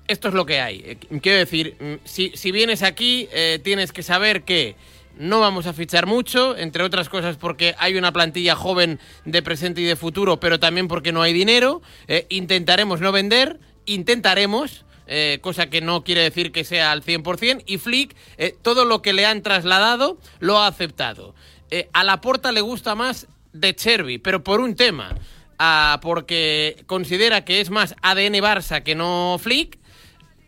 esto es lo que hay. Quiero decir, si, si vienes aquí eh, tienes que saber que no vamos a fichar mucho, entre otras cosas porque hay una plantilla joven de presente y de futuro, pero también porque no hay dinero. Eh, intentaremos no vender, intentaremos... Eh, cosa que no quiere decir que sea al cien por ciento, y Flick, eh, todo lo que le han trasladado, lo ha aceptado. Eh, a Laporta le gusta más De Zerbi, pero por un tema, ah, porque considera que es más A D N Barça que no Flick,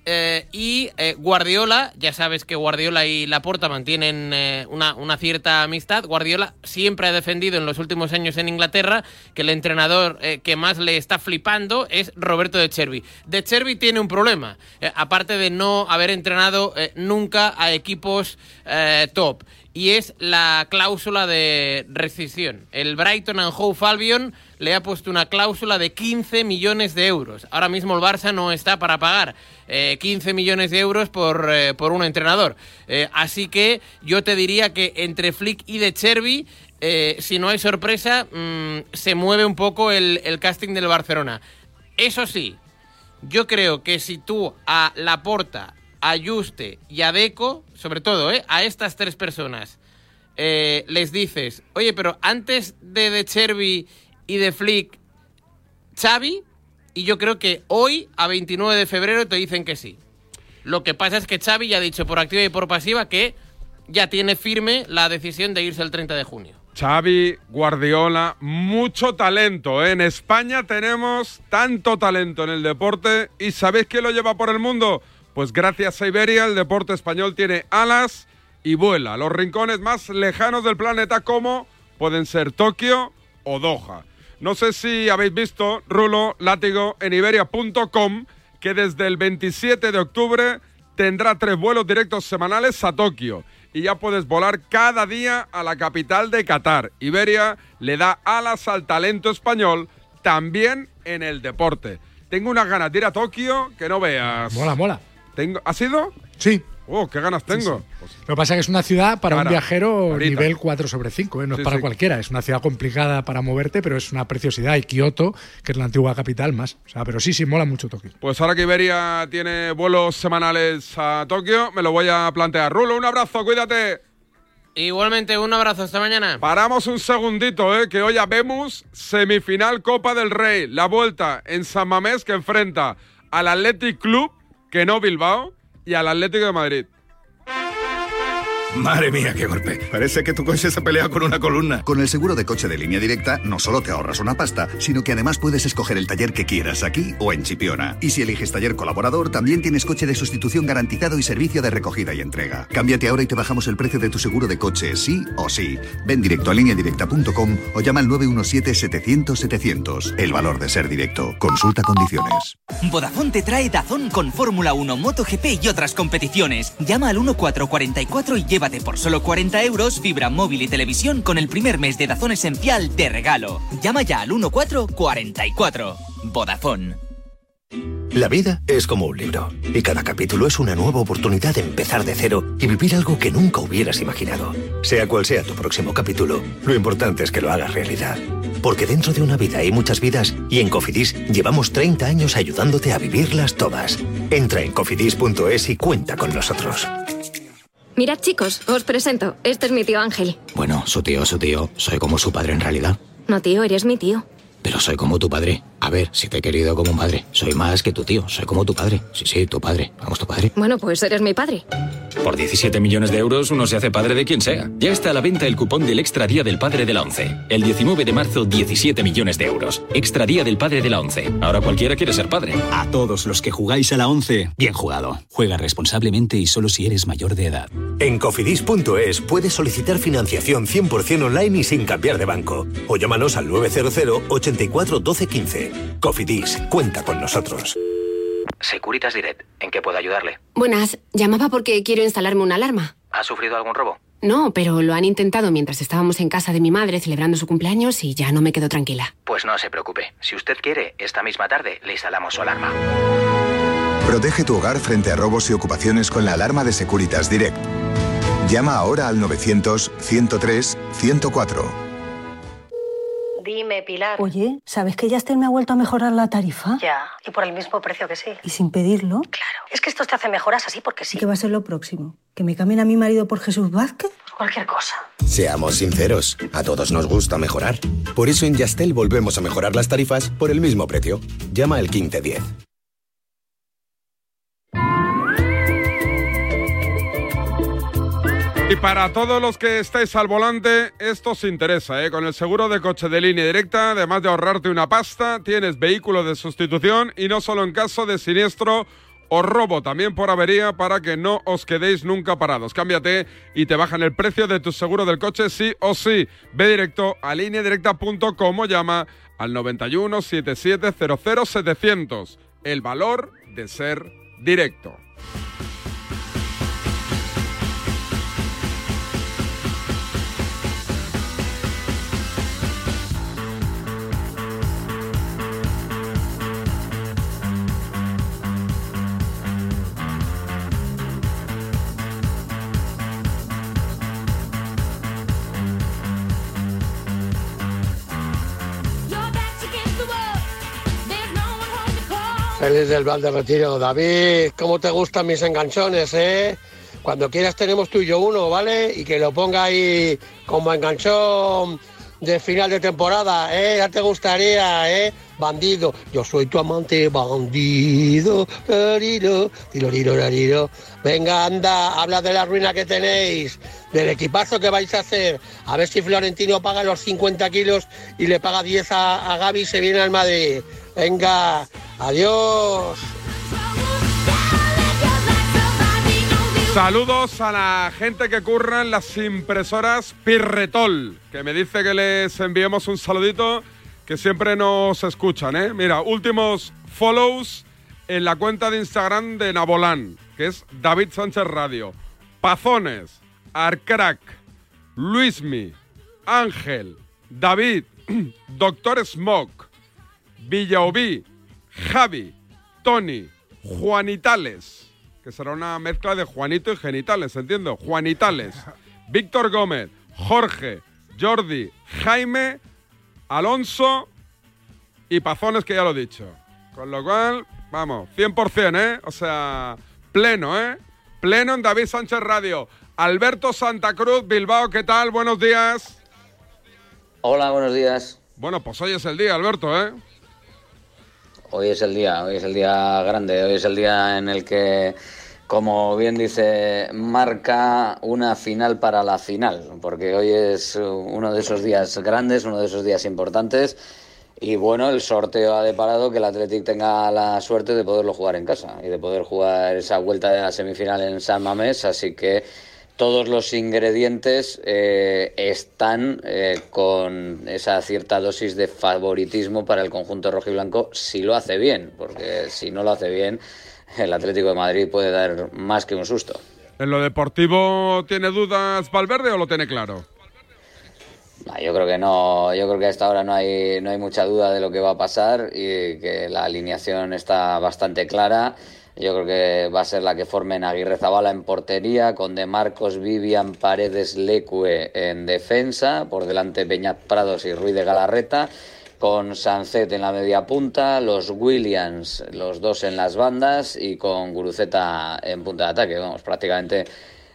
eh, y eh, Guardiola, ya sabes que Guardiola y Laporta mantienen eh, una, una cierta amistad. Guardiola siempre ha defendido en los últimos años en Inglaterra que el entrenador eh, que más le está flipando es Roberto De Zerbi. De Zerbi tiene un problema, eh, aparte de no haber entrenado eh, nunca a equipos eh, top, y es la cláusula de rescisión. El Brighton and Hove Albion le ha puesto una cláusula de quince millones de euros. Ahora mismo el Barça no está para pagar eh, quince millones de euros por, eh, por un entrenador. Eh, así que yo te diría que entre Flick y De Zerbi, eh, si no hay sorpresa, mmm, se mueve un poco el, el casting del Barcelona. Eso sí, yo creo que si tú a Laporta, a Juste y a Deco, sobre todo, ¿eh?, a estas tres personas, eh, les dices, oye, pero antes de De Zerbi y de Flick, Xavi, y yo creo que hoy, a veintinueve de febrero, te dicen que sí. Lo que pasa es que Xavi ya ha dicho por activa y por pasiva que ya tiene firme la decisión de irse el treinta de junio. Xavi, Guardiola, mucho talento, ¿eh? En España tenemos tanto talento en el deporte, y ¿sabéis quién lo lleva por el mundo? Pues gracias a Iberia, el deporte español tiene alas y vuela a los rincones más lejanos del planeta, como pueden ser Tokio o Doha. No sé si habéis visto, Rulo, Látigo, en Iberia punto com, que desde el veintisiete de octubre tendrá tres vuelos directos semanales a Tokio. Y ya puedes volar cada día a la capital de Qatar. Iberia le da alas al talento español, también en el deporte. Tengo unas ganas de ir a Tokio que no veas. Mola, mola. Tengo, ¿has ido? Sí. Oh, qué ganas tengo. Sí, sí. Pues lo que pasa es que es una ciudad para, para un viajero carita. Nivel cuatro sobre cinco, ¿eh? No es sí, para sí. cualquiera. Es una ciudad complicada para moverte, pero es una preciosidad. Y Kioto, que es la antigua capital, más. O sea, pero sí, sí, mola mucho Tokio. Pues ahora que Iberia tiene vuelos semanales a Tokio, me lo voy a plantear. Rulo, un abrazo, cuídate. Igualmente, un abrazo, hasta mañana. Paramos un segundito, ¿eh? Que hoy habemos semifinal Copa del Rey. La vuelta en San Mamés, que enfrenta al Athletic Club, que no Bilbao, y al Atlético de Madrid. Madre mía, qué golpe. Parece que tu coche se pelea con una columna. Con el seguro de coche de Línea Directa no solo te ahorras una pasta, sino que además puedes escoger el taller que quieras aquí o en Chipiona. Y si eliges taller colaborador, también tienes coche de sustitución garantizado y servicio de recogida y entrega. Cámbiate ahora y te bajamos el precio de tu seguro de coche, sí o sí. Ven directo a línea directa punto com o llama al nueve uno siete, setecientos, setecientos. El valor de ser directo. Consulta condiciones. Vodafone te trae Dazón con Fórmula uno, MotoGP y otras competiciones. Llama al uno cuatro cuatro cuatro y lleva por solo cuarenta euros fibra móvil y televisión con el primer mes de Dazón Esencial de regalo. Llama ya al uno cuatro cuatro cuatro. Vodafone. La vida es como un libro y cada capítulo es una nueva oportunidad de empezar de cero y vivir algo que nunca hubieras imaginado. Sea cual sea tu próximo capítulo, lo importante es que lo hagas realidad. Porque dentro de una vida hay muchas vidas y en Cofidis llevamos treinta años ayudándote a vivirlas todas. Entra en cofidis punto es y cuenta con nosotros. Mirad, chicos, os presento. Este es mi tío Ángel. Bueno, su tío, su tío. Soy como su padre en realidad. No, tío, eres mi tío. Pero soy como tu padre. A ver, si te he querido como un padre. Soy más que tu tío. Soy como tu padre. Sí, sí, tu padre. Vamos, tu padre. Bueno, pues eres mi padre. Por diecisiete millones de euros uno se hace padre de quien sea. Ya está a la venta el cupón del Extra Día del Padre de la ONCE. El diecinueve de marzo, diecisiete millones de euros. Extra Día del Padre de la ONCE. Ahora cualquiera quiere ser padre. A todos los que jugáis a la ONCE, bien jugado. Juega responsablemente y solo si eres mayor de edad. En cofidis punto es puedes solicitar financiación cien por cien online y sin cambiar de banco. O llámanos al nueve cero cero, ochenta y cuatro, doce, quince. Cofidis, cuenta con nosotros. Securitas Direct, ¿en qué puedo ayudarle? Buenas, llamaba porque quiero instalarme una alarma. ¿Ha sufrido algún robo? No, pero lo han intentado mientras estábamos en casa de mi madre celebrando su cumpleaños y ya no me quedo tranquila. Pues no se preocupe, si usted quiere, esta misma tarde le instalamos su alarma. Protege tu hogar frente a robos y ocupaciones con la alarma de Securitas Direct. Llama ahora al nueve cero cero, ciento tres, ciento cuatro. Dime, Pilar. Oye, ¿sabes que Yastel me ha vuelto a mejorar la tarifa? Ya, y por el mismo precio que sí. ¿Y sin pedirlo? Claro. Es que esto te hace mejoras así porque sí. ¿Y qué va a ser lo próximo? ¿Que me cambien a mi marido por Jesús Vázquez? Por cualquier cosa. Seamos sinceros, a todos nos gusta mejorar. Por eso en Yastel volvemos a mejorar las tarifas por el mismo precio. Llama al quince diez. Y para todos los que estáis al volante, esto os interesa, ¿eh? Con el seguro de coche de Línea Directa, además de ahorrarte una pasta, tienes vehículo de sustitución y no solo en caso de siniestro o robo, también por avería, para que no os quedéis nunca parados. Cámbiate y te bajan el precio de tu seguro del coche sí o sí. Ve directo a línea directa punto com o llama al noventa y uno, setenta y siete, cero cero, setecientos. El valor de ser directo. Feliz del Val de Retiro, David, cómo te gustan mis enganchones, ¿eh? Cuando quieras tenemos tú y yo uno, ¿vale? Y que lo ponga ahí como enganchón de final de temporada, ¿eh? Ya te gustaría, ¿eh? Bandido, yo soy tu amante, bandido, lariro, lariro, lariro. Venga, anda, habla de la ruina que tenéis, del equipazo que vais a hacer. A ver si Florentino paga los cincuenta kilos y le paga diez a, a Gavi y se viene al Madrid. Venga, adiós. Saludos a la gente que curra en las impresoras Pirretol, que me dice que les enviemos un saludito, que siempre nos escuchan, ¿eh? Mira, últimos follows en la cuenta de Instagram de Nabolán, que es David Sánchez Radio. Pazones, Arcrack, Luismi, Ángel, David, Doctor Smoke, Villaubí, Javi, Tony, Juanitales, que será una mezcla de Juanito y genitales, entiendo. Juanitales, Víctor Gómez, Jorge, Jordi, Jaime, Alonso y Pazones, que ya lo he dicho. Con lo cual, vamos, cien por ciento, ¿eh? O sea, pleno, ¿eh? Pleno en David Sánchez Radio. Alberto Santa Cruz, Bilbao, ¿qué tal? Buenos días. Hola, buenos días. Bueno, pues hoy es el día, Alberto, ¿eh? Hoy es el día, hoy es el día grande, hoy es el día en el que Como bien dice, marca una final para la final, porque hoy es uno de esos días grandes, uno de esos días importantes. Y bueno, el sorteo ha deparado que el Athletic tenga la suerte de poderlo jugar en casa y de poder jugar esa vuelta de la semifinal en San Mamés, así que todos los ingredientes eh, están eh, con esa cierta dosis de favoritismo para el conjunto rojiblanco si lo hace bien, porque si no lo hace bien, el Atlético de Madrid puede dar más que un susto. ¿En lo deportivo tiene dudas Valverde o lo tiene claro? No, yo creo que no, yo creo que a esta hora no hay, no hay mucha duda de lo que va a pasar y que la alineación está bastante clara. Yo creo que va a ser la que formen Aguirre Zabala en portería, con De Marcos, Vivian, Paredes, Leque en defensa, por delante Peñat, Prados y Ruiz de Galarreta, con Sancet en la media punta, los Williams, los dos en las bandas y con Guruceta en punta de ataque. Vamos, prácticamente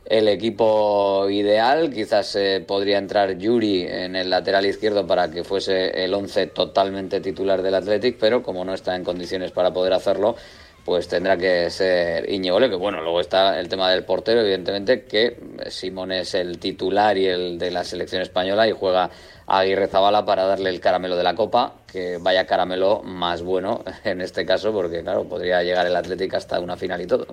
el equipo ideal. Quizás eh, podría entrar Yuri en el lateral izquierdo para que fuese el once totalmente titular del Athletic, pero como no está en condiciones para poder hacerlo, pues tendrá que ser Íñigo Leque. Bueno, luego está el tema del portero, evidentemente, que Simeone es el titular y el de la selección española y juega a Aguirre Zabala para darle el caramelo de la Copa, que vaya caramelo más bueno en este caso, porque claro, podría llegar el Atlético hasta una final y todo.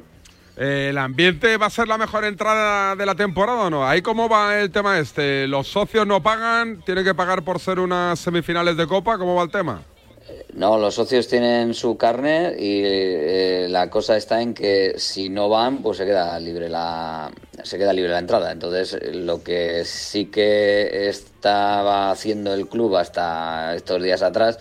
¿El ambiente va a ser la mejor entrada de la temporada o no? ¿Ahí cómo va el tema este? ¿Los socios no pagan? ¿Tienen que pagar por ser unas semifinales de Copa? ¿Cómo va el tema? No, los socios tienen su carne y eh, la cosa está en que si no van, pues se queda libre la se queda libre la entrada. Entonces, lo que sí que estaba haciendo el club hasta estos días atrás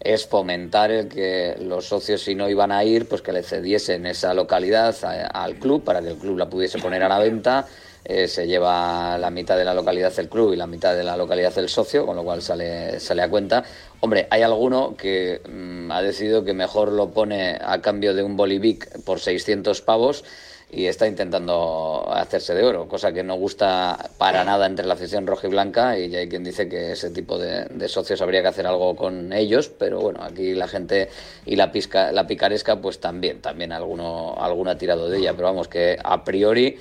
es fomentar el que los socios, si no iban a ir, pues que le cediesen esa localidad a, al club para que el club la pudiese poner a la venta. Eh, se lleva la mitad de la localidad el club y la mitad de la localidad el socio, con lo cual sale, sale a cuenta. Hombre, hay alguno que mmm, ha decidido que mejor lo pone a cambio de un bolivic por seiscientos pavos y está intentando hacerse de oro, cosa que no gusta para nada entre la afición rojiblanca, y hay quien dice que ese tipo de, de socios habría que hacer algo con ellos, pero bueno, aquí la gente y la pizca, la picaresca pues también, también alguno, alguno ha tirado de ella, pero vamos, que a priori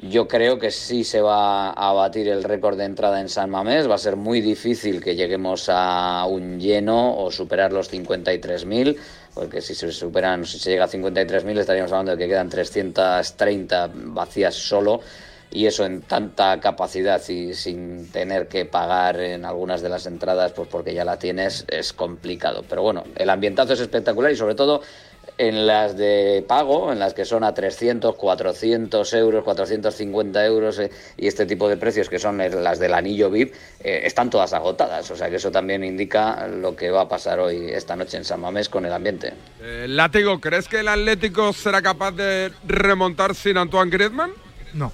yo creo que sí se va a batir el récord de entrada en San Mamés. Va a ser muy difícil que lleguemos a un lleno o superar los cincuenta y tres mil, porque si se superan, si se llega a cincuenta y tres mil estaríamos hablando de que quedan trescientas treinta vacías solo, y eso en tanta capacidad y sin tener que pagar en algunas de las entradas, pues porque ya la tienes, es complicado. Pero bueno, el ambientazo es espectacular y sobre todo en las de pago, en las que son a trescientos, cuatrocientos euros, cuatrocientos cincuenta euros eh, y este tipo de precios que son las del anillo V I P, eh, están todas agotadas. O sea que eso también indica lo que va a pasar hoy, esta noche en San Mamés, con el ambiente. Eh, Látigo, ¿crees que el Atlético será capaz de remontar sin Antoine Griezmann? No,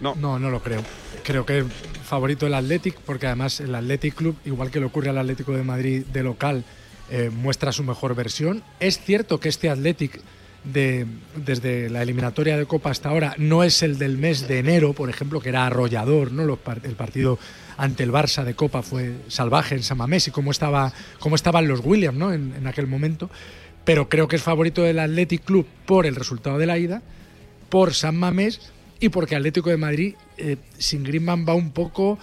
no, no, no lo creo. Creo que es favorito el Athletic, porque además el Athletic Club, igual que le ocurre al Atlético de Madrid de local, Eh, muestra su mejor versión. Es cierto que este Athletic de, desde la eliminatoria de Copa hasta ahora no es el del mes de enero, por ejemplo, que era arrollador, ¿no? Los, el partido ante el Barça de Copa fue salvaje en San Mamés, y cómo estaba, cómo estaban los Williams, ¿no? en, en aquel momento. Pero creo que es favorito del Athletic Club por el resultado de la ida, por San Mamés y porque Atlético de Madrid eh, sin Griezmann va un poco...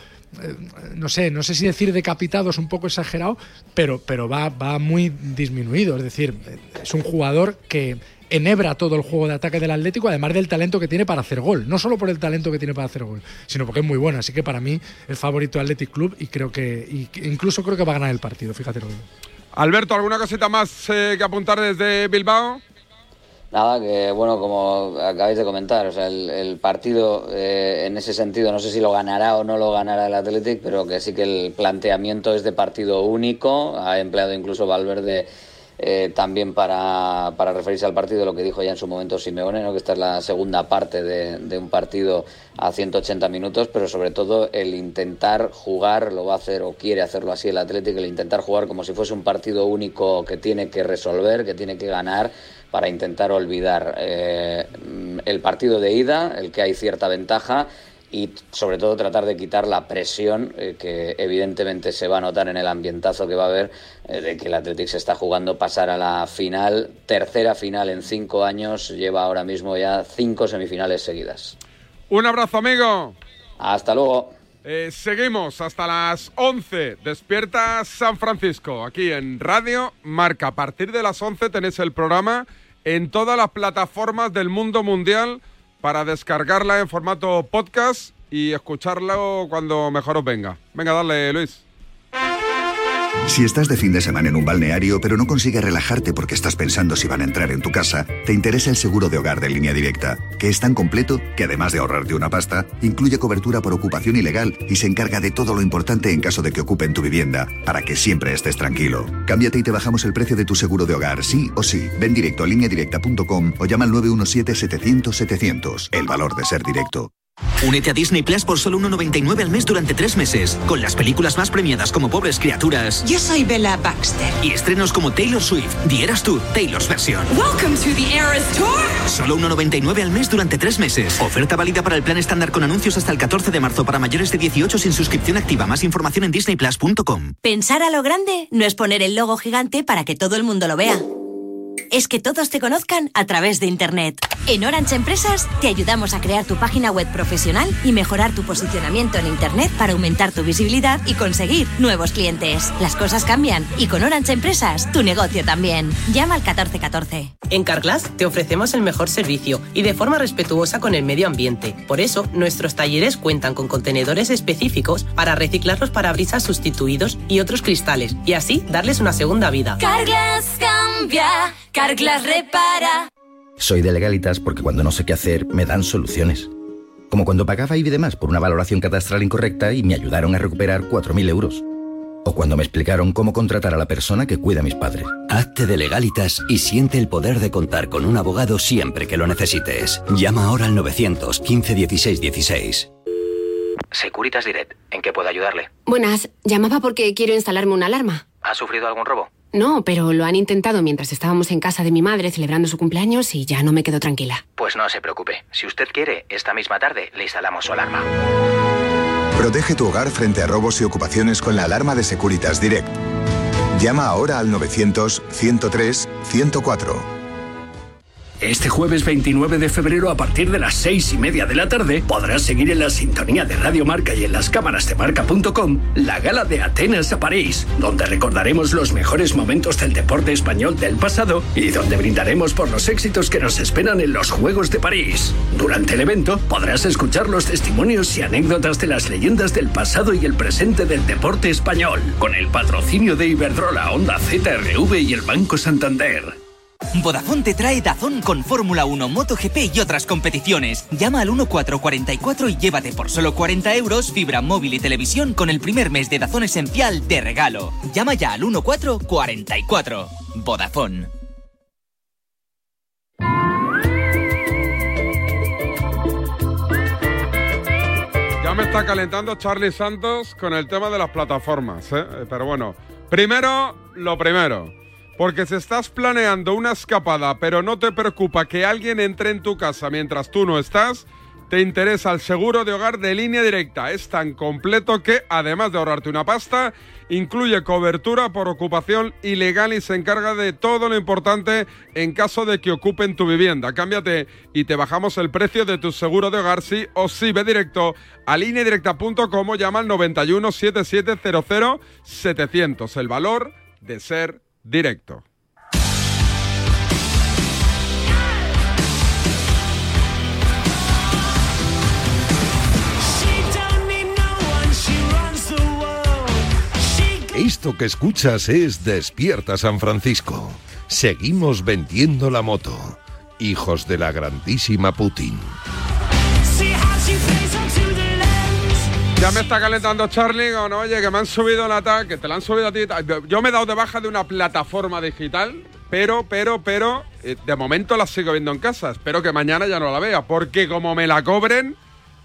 No sé, no sé si decir decapitado es un poco exagerado, pero, pero va, va muy disminuido. Es decir, es un jugador que enhebra todo el juego de ataque del Atlético, además del talento que tiene para hacer gol. No solo por el talento que tiene para hacer gol, sino porque es muy bueno. Así que para mí es favorito Athletic Club y creo que y incluso creo que va a ganar el partido. Fíjate lo que digo. Alberto, ¿alguna cosita más eh, que apuntar desde Bilbao? Nada, que bueno, como acabáis de comentar, o sea, el, el partido eh, en ese sentido, no sé si lo ganará o no lo ganará el Athletic, pero que sí que el planteamiento es de partido único. Ha empleado incluso Valverde eh, también para, para referirse al partido, lo que dijo ya en su momento Simeone, ¿no? Que esta es la segunda parte de, de un partido a ciento ochenta minutos, pero sobre todo el intentar jugar, lo va a hacer o quiere hacerlo así el Athletic, el intentar jugar como si fuese un partido único que tiene que resolver, que tiene que ganar, para intentar olvidar eh, el partido de ida, el que hay cierta ventaja, y sobre todo tratar de quitar la presión eh, que evidentemente se va a notar en el ambientazo que va a haber eh, de que el Athletic se está jugando pasar a la final, tercera final en cinco años, lleva ahora mismo ya cinco semifinales seguidas. Un abrazo, amigo. Hasta luego. Eh, seguimos hasta las once. Despierta San Francisco, aquí en Radio Marca. A partir de las once tenéis el programa en todas las plataformas del mundo mundial para descargarla en formato podcast y escucharlo cuando mejor os venga. Venga, dale, Luis. Si estás de fin de semana en un balneario pero no consigues relajarte porque estás pensando si van a entrar en tu casa, te interesa el seguro de hogar de Línea Directa, que es tan completo que además de ahorrarte una pasta, incluye cobertura por ocupación ilegal y se encarga de todo lo importante en caso de que ocupen tu vivienda, para que siempre estés tranquilo. Cámbiate y te bajamos el precio de tu seguro de hogar, sí o sí. Ven directo a línea directa punto com o llama al nueve uno siete, setecientos, setecientos. El valor de ser directo. Únete a Disney Plus por solo uno noventa y nueve al mes durante tres meses, con las películas más premiadas como Pobres Criaturas, Yo Soy Bella Baxter, y estrenos como Taylor Swift, The Eras Tour, Taylor's Version. Welcome to the Eras Tour. Solo uno noventa y nueve al mes durante tres meses. Oferta válida para el plan estándar con anuncios hasta el catorce de marzo para mayores de dieciocho sin suscripción activa. Más información en disney plus punto com. Pensar a lo grande no es poner el logo gigante para que todo el mundo lo vea. Es que todos te conozcan a través de Internet. En Orange Empresas te ayudamos a crear tu página web profesional y mejorar tu posicionamiento en Internet para aumentar tu visibilidad y conseguir nuevos clientes. Las cosas cambian y con Orange Empresas tu negocio también. Llama al catorce catorce. En Carglass te ofrecemos el mejor servicio y de forma respetuosa con el medio ambiente. Por eso, nuestros talleres cuentan con contenedores específicos para reciclar los parabrisas sustituidos y otros cristales y así darles una segunda vida. Carglass cambia. Carglass repara. Soy de Legalitas porque cuando no sé qué hacer me dan soluciones. Como cuando pagaba Ibidemás por una valoración catastral incorrecta y me ayudaron a recuperar cuatro mil euros. O cuando me explicaron cómo contratar a la persona que cuida a mis padres. Hazte de Legalitas y siente el poder de contar con un abogado siempre que lo necesites. Llama ahora al novecientos, quince, dieciséis, dieciséis. Securitas Direct, ¿en qué puedo ayudarle? Buenas, llamaba porque quiero instalarme una alarma. ¿Ha sufrido algún robo? No, pero lo han intentado mientras estábamos en casa de mi madre celebrando su cumpleaños y ya no me quedo tranquila. Pues no se preocupe. Si usted quiere, esta misma tarde le instalamos su alarma. Protege tu hogar frente a robos y ocupaciones con la alarma de Securitas Direct. Llama ahora al novecientos, ciento tres, ciento cuatro. Este jueves veintinueve de febrero a partir de las seis y media de la tarde podrás seguir en la sintonía de Radio Marca y en las cámaras de marca punto com la gala de Atenas a París, donde recordaremos los mejores momentos del deporte español del pasado y donde brindaremos por los éxitos que nos esperan en los Juegos de París. Durante el evento podrás escuchar los testimonios y anécdotas de las leyendas del pasado y el presente del deporte español, con el patrocinio de Iberdrola, Onda Z R V y el Banco Santander. Vodafone te trae Dazón con Fórmula uno, MotoGP y otras competiciones. Llama al catorce cuarenta y cuatro y llévate por solo cuarenta euros fibra móvil y televisión con el primer mes de Dazón Esencial de regalo. Llama ya al catorce cuarenta y cuatro. Vodafone. Ya me está calentando Charlie Santos con el tema de las plataformas, ¿eh? Pero bueno, primero lo primero. Porque si estás planeando una escapada, pero no te preocupa que alguien entre en tu casa mientras tú no estás, te interesa el seguro de hogar de Línea Directa. Es tan completo que, además de ahorrarte una pasta, incluye cobertura por ocupación ilegal y se encarga de todo lo importante en caso de que ocupen tu vivienda. Cámbiate y te bajamos el precio de tu seguro de hogar, sí o sí. Ve directo a línea directa punto com o llama al noventa y uno, setenta y siete, cero cero, setecientos. El valor de ser directo. Esto que escuchas es Despierta San Francisco. Seguimos vendiendo la moto. Hijos de la grandísima Putin. Ya me está calentando Charlie, o no, oye, que me han subido el ataque, te la han subido a ti. Yo me he dado de baja de una plataforma digital, pero, pero, pero, de momento la sigo viendo en casa. Espero que mañana ya no la vea, porque como me la cobren,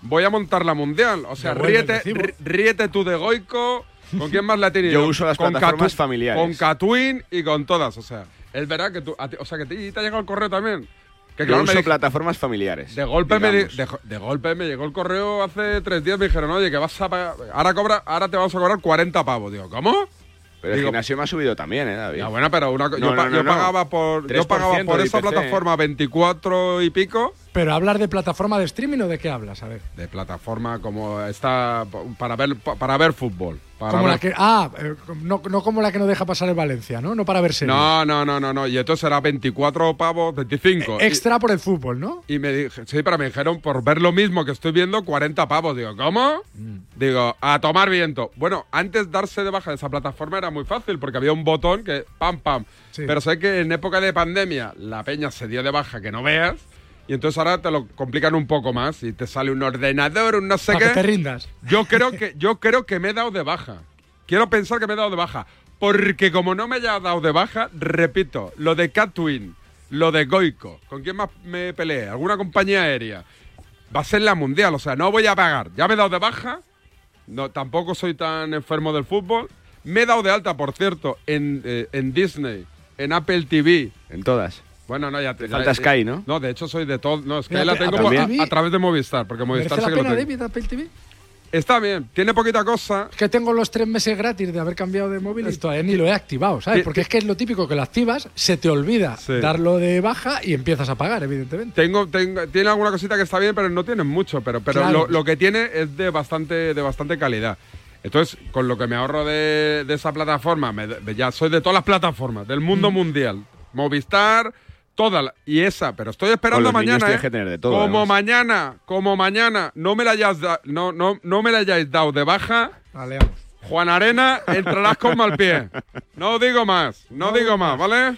voy a montar la mundial. O sea, ríete, ríete tú de Goico. ¿Con quién más la he tenido? Yo uso las con plataformas Catu- familiares. Con Catwin y con todas, o sea, es verdad que tú, a ti, o sea, que te, te ha llegado el correo también. Que claro, yo uso plataformas familiares. De golpe, me, de, de golpe me llegó el correo hace tres días, me dijeron, oye, que vas a pagar, ahora, cobra, ahora te vamos a cobrar cuarenta pavos. Digo, ¿cómo? Pero digo, el gimnasio me ha subido también, ¿eh, David? Ya, bueno, pero una, no, yo, no, no, yo, no. Pagaba por, yo pagaba por esa plataforma veinticuatro y pico. Pero hablar de plataforma de streaming o de qué hablas, a ver. De plataforma como esta para ver para ver fútbol. Para como ver. La que ah, no, no como la que nos deja pasar el Valencia, ¿no? No para ver series. No, no, no, no, no. Y entonces será veinticuatro pavos, veinticinco. Eh, extra y, por el fútbol, ¿no? Y me dije, sí, pero me dijeron por ver lo mismo que estoy viendo cuarenta pavos, digo, ¿cómo? Mm. Digo, a tomar viento. Bueno, antes darse de baja de esa plataforma era muy fácil porque había un botón que pam pam. Sí. Pero sé que en época de pandemia la peña se dio de baja que no veas. Y entonces ahora te lo complican un poco más y te sale un ordenador, un no sé qué. Que te rindas. Yo creo que, yo creo que me he dado de baja. Quiero pensar que me he dado de baja. Porque como no me haya dado de baja, repito, lo de Catwin, lo de Goico, ¿con quién más me peleé? ¿Alguna compañía aérea? Va a ser la mundial, o sea, no voy a pagar. Ya me he dado de baja, no, tampoco soy tan enfermo del fútbol. Me he dado de alta, por cierto, en, eh, en Disney, en Apple T V. En todas. Bueno, no, ya te falta Sky, ¿no? No, de hecho soy de todo. No, Sky la tengo a, a, a través de Movistar, porque Movistar sé que lo tengo. ¿Merece la pena, David, Apple T V? Está bien, tiene poquita cosa. Es que tengo los tres meses gratis de haber cambiado de móvil y todavía ni lo he activado, ¿sabes? Porque es que es lo típico que lo activas, se te olvida sí. darlo de baja y empiezas a pagar, evidentemente. Tengo, tengo, tiene alguna cosita que está bien, pero no tiene mucho. Pero, pero claro. lo, lo que tiene es de bastante, de bastante calidad. Entonces, con lo que me ahorro de, de esa plataforma, me, de, ya soy de todas las plataformas, del mundo mm. mundial. Movistar... Toda la, y esa, pero estoy esperando mañana, eh. de todo, como además. mañana, como mañana, no me la hayáis, da, no, no, no me la hayáis dado de baja. Vale, Juan Arena, entrarás con mal pie. No digo más, no, no digo más, más, ¿vale?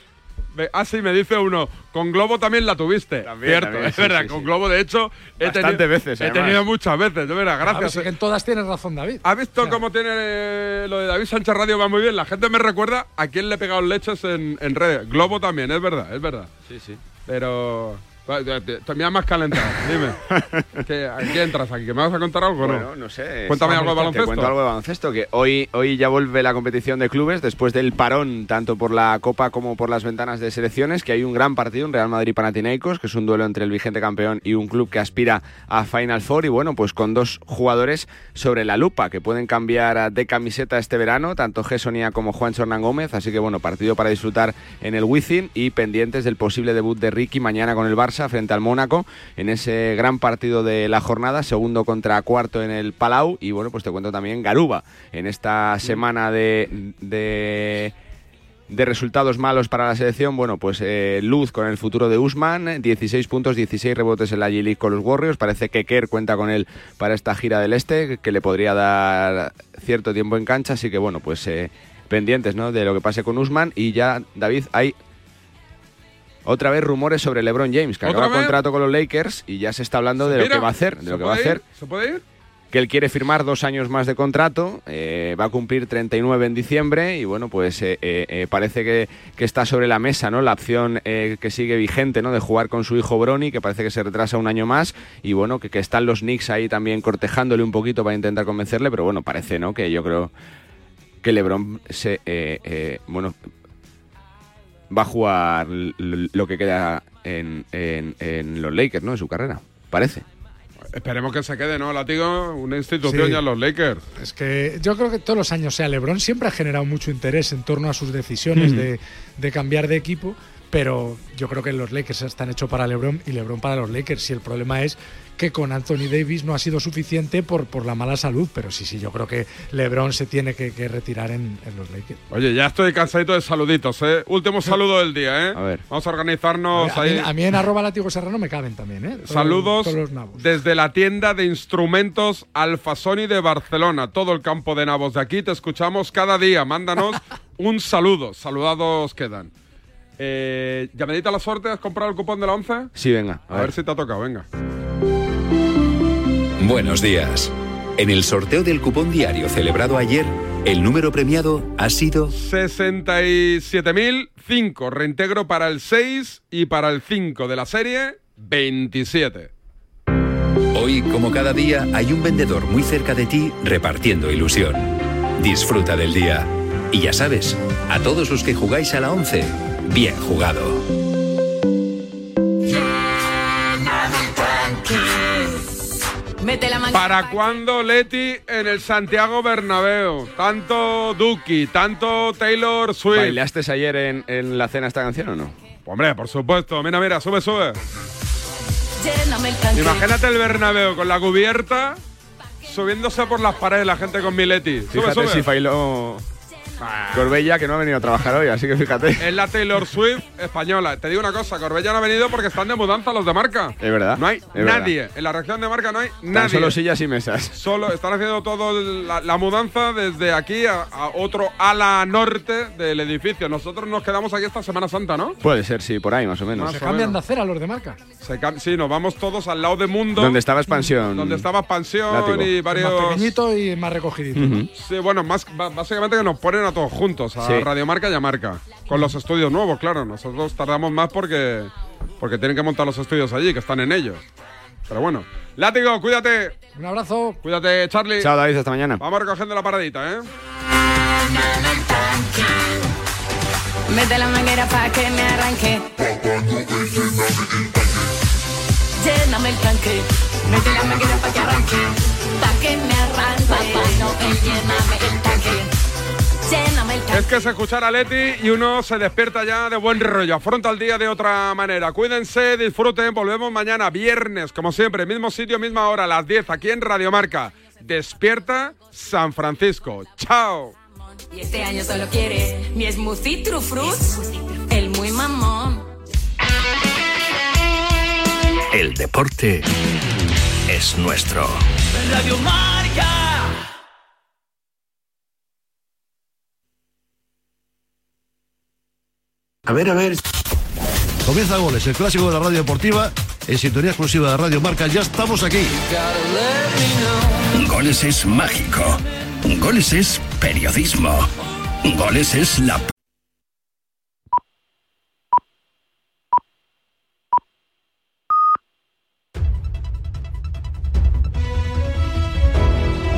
Ah, sí, me dice uno, con Globo también la tuviste. También, Cierto, también, es sí, verdad, sí, con sí. Globo, de hecho, he tenido, veces, he tenido muchas veces, de verdad, gracias. Claro, sí que en todas tienes razón, David. ¿Has visto o sea, cómo tiene eh, lo de David Sánchez Radio? Va muy bien, la gente me recuerda a quién le he pegado leches en, en redes. Globo también, es verdad, es verdad. Sí, sí. Pero... También has más calentado, dime. ¿Qué, ¿A qué entras aquí? ¿Que me vas a contar algo o no? Bueno, no sé. Cuéntame algo de baloncesto. Te cuento algo de baloncesto, que hoy, hoy ya vuelve la competición de clubes después del parón, tanto por la Copa como por las ventanas de selecciones, que hay un gran partido, un Real Madrid-Panathinaikos, que es un duelo entre el vigente campeón y un club que aspira a Final Four, y bueno, pues con dos jugadores sobre la lupa, que pueden cambiar de camiseta este verano, tanto Gessonia como Juancho Hernán Gómez, así que bueno, partido para disfrutar en el Wizzing y pendientes del posible debut de Ricky mañana con el Barça frente al Mónaco en ese gran partido de la jornada, segundo contra cuarto en el Palau. Y bueno, pues te cuento también Garuba en esta semana de... de... de resultados malos para la selección. Bueno, pues eh, luz con el futuro de Usman, dieciséis puntos, dieciséis rebotes en la G League con los Warriors. Parece que Kerr cuenta con él para esta gira del Este, que le podría dar cierto tiempo en cancha, así que bueno, pues eh, pendientes, ¿no?, de lo que pase con Usman. Y ya, David, hay... otra vez rumores sobre LeBron James, que acaba el contrato con los Lakers y ya se está hablando de lo que va a hacer. De lo que va a hacer. ¿Se puede ir? Que él quiere firmar dos años más de contrato, eh, va a cumplir treinta y nueve en diciembre y bueno, pues eh, eh, parece que, que está sobre la mesa, ¿no?, la opción eh, que sigue vigente, ¿no?, de jugar con su hijo Bronny, que parece que se retrasa un año más y bueno, que, que están los Knicks ahí también cortejándole un poquito para intentar convencerle, pero bueno, parece, ¿no?, que yo creo que LeBron se... Eh, eh, bueno... va a jugar lo que queda en, en, en los Lakers, ¿no?, en su carrera, parece. Esperemos que se quede, ¿no, Látigo? Una institución sí. ya en los Lakers. Es que yo creo que todos los años, o sea, LeBron siempre ha generado mucho interés en torno a sus decisiones mm. de, de cambiar de equipo, pero yo creo que los Lakers están hechos para LeBron y LeBron para los Lakers, y el problema es que con Anthony Davis no ha sido suficiente por, por la mala salud, pero sí, sí, yo creo que LeBron se tiene que, que retirar en, en los Lakers. Oye, ya estoy cansadito de saluditos, ¿eh? Último saludo del día, ¿eh? A ver. Vamos a organizarnos a ver, a ahí. Mí, a mí en arroba látigo serrano me caben también, ¿eh? Todos, saludos todos los nabos. Desde la tienda de instrumentos Alfasoni de Barcelona. Todo el campo de nabos de aquí, te escuchamos cada día. Mándanos un saludo. Saludados quedan. Eh, ¿Llamadita a la suerte? ¿Has comprado el cupón de la once? Sí, venga. A, a ver. ver si te ha tocado, venga. Buenos días. En el sorteo del cupón diario celebrado ayer, el número premiado ha sido... sesenta y siete mil cinco, reintegro para el seis y para el cinco de la serie veintisiete. Hoy, como cada día, hay un vendedor muy cerca de ti repartiendo ilusión. Disfruta del día. Y ya sabes, a todos los que jugáis a la once, bien jugado. Mete la manguera. ¿Para cuándo Leti en el Santiago Bernabéu? Tanto Duki, tanto Taylor Swift. ¿Bailaste ayer en, en la cena esta canción o no? Hombre, por supuesto. Mira, mira, sube, sube. El Imagínate el Bernabéu con la cubierta subiéndose por las paredes la gente con mi Leti. Sube, fíjate sube. Si bailó Corbella, que no ha venido a trabajar hoy, así que fíjate. Es la Taylor Swift española. Te digo una cosa, Corbella no ha venido porque están de mudanza los de marca. Es verdad. No hay nadie. Verdad. En la reacción de marca no hay nadie. Tan solo sillas y mesas. Solo están haciendo toda la, la mudanza desde aquí a, a otro ala norte del edificio. Nosotros nos quedamos aquí esta Semana Santa, ¿no? Puede ser, sí, por ahí más o menos. Más ¿Se o cambian menos. de acera los de marca? Se sí, nos vamos todos al lado de Mundo. Donde estaba Expansión. Donde estaba Expansión Látigo. y varios… Más pequeñito y más recogidito. Uh-huh. Sí, bueno, más, básicamente que nos ponen a todos juntos, a sí. Radiomarca y a Marca. Con los estudios nuevos, claro. Nosotros tardamos más porque, porque tienen que montar los estudios allí, que están en ellos. Pero bueno. Látigo, cuídate. Un abrazo. Cuídate, Charlie. Chao, David, hasta mañana. Vamos recogiendo la paradita, ¿eh? Mete la manguera pa' que me arranque. Lléname el tanque. Mete la manguera pa' que arranque. Pa' que me arranque. Papá, no, lléname el tanque. Es que se escuchar a Leti y uno se despierta ya de buen rollo, afronta el día de otra manera. Cuídense, disfruten, volvemos mañana viernes, como siempre, mismo sitio, misma hora, a las diez, aquí en Radio Marca. Despierta San Francisco. ¡Chao! Y este año solo quiere mi smoothie True Fruits, el muy mamón. El deporte es nuestro. Radio Marca. A ver, a ver. Comienza Goles, el clásico de la radio deportiva, en sintonía exclusiva de Radio Marca. Ya estamos aquí. Goles es mágico. Goles es periodismo. Goles es la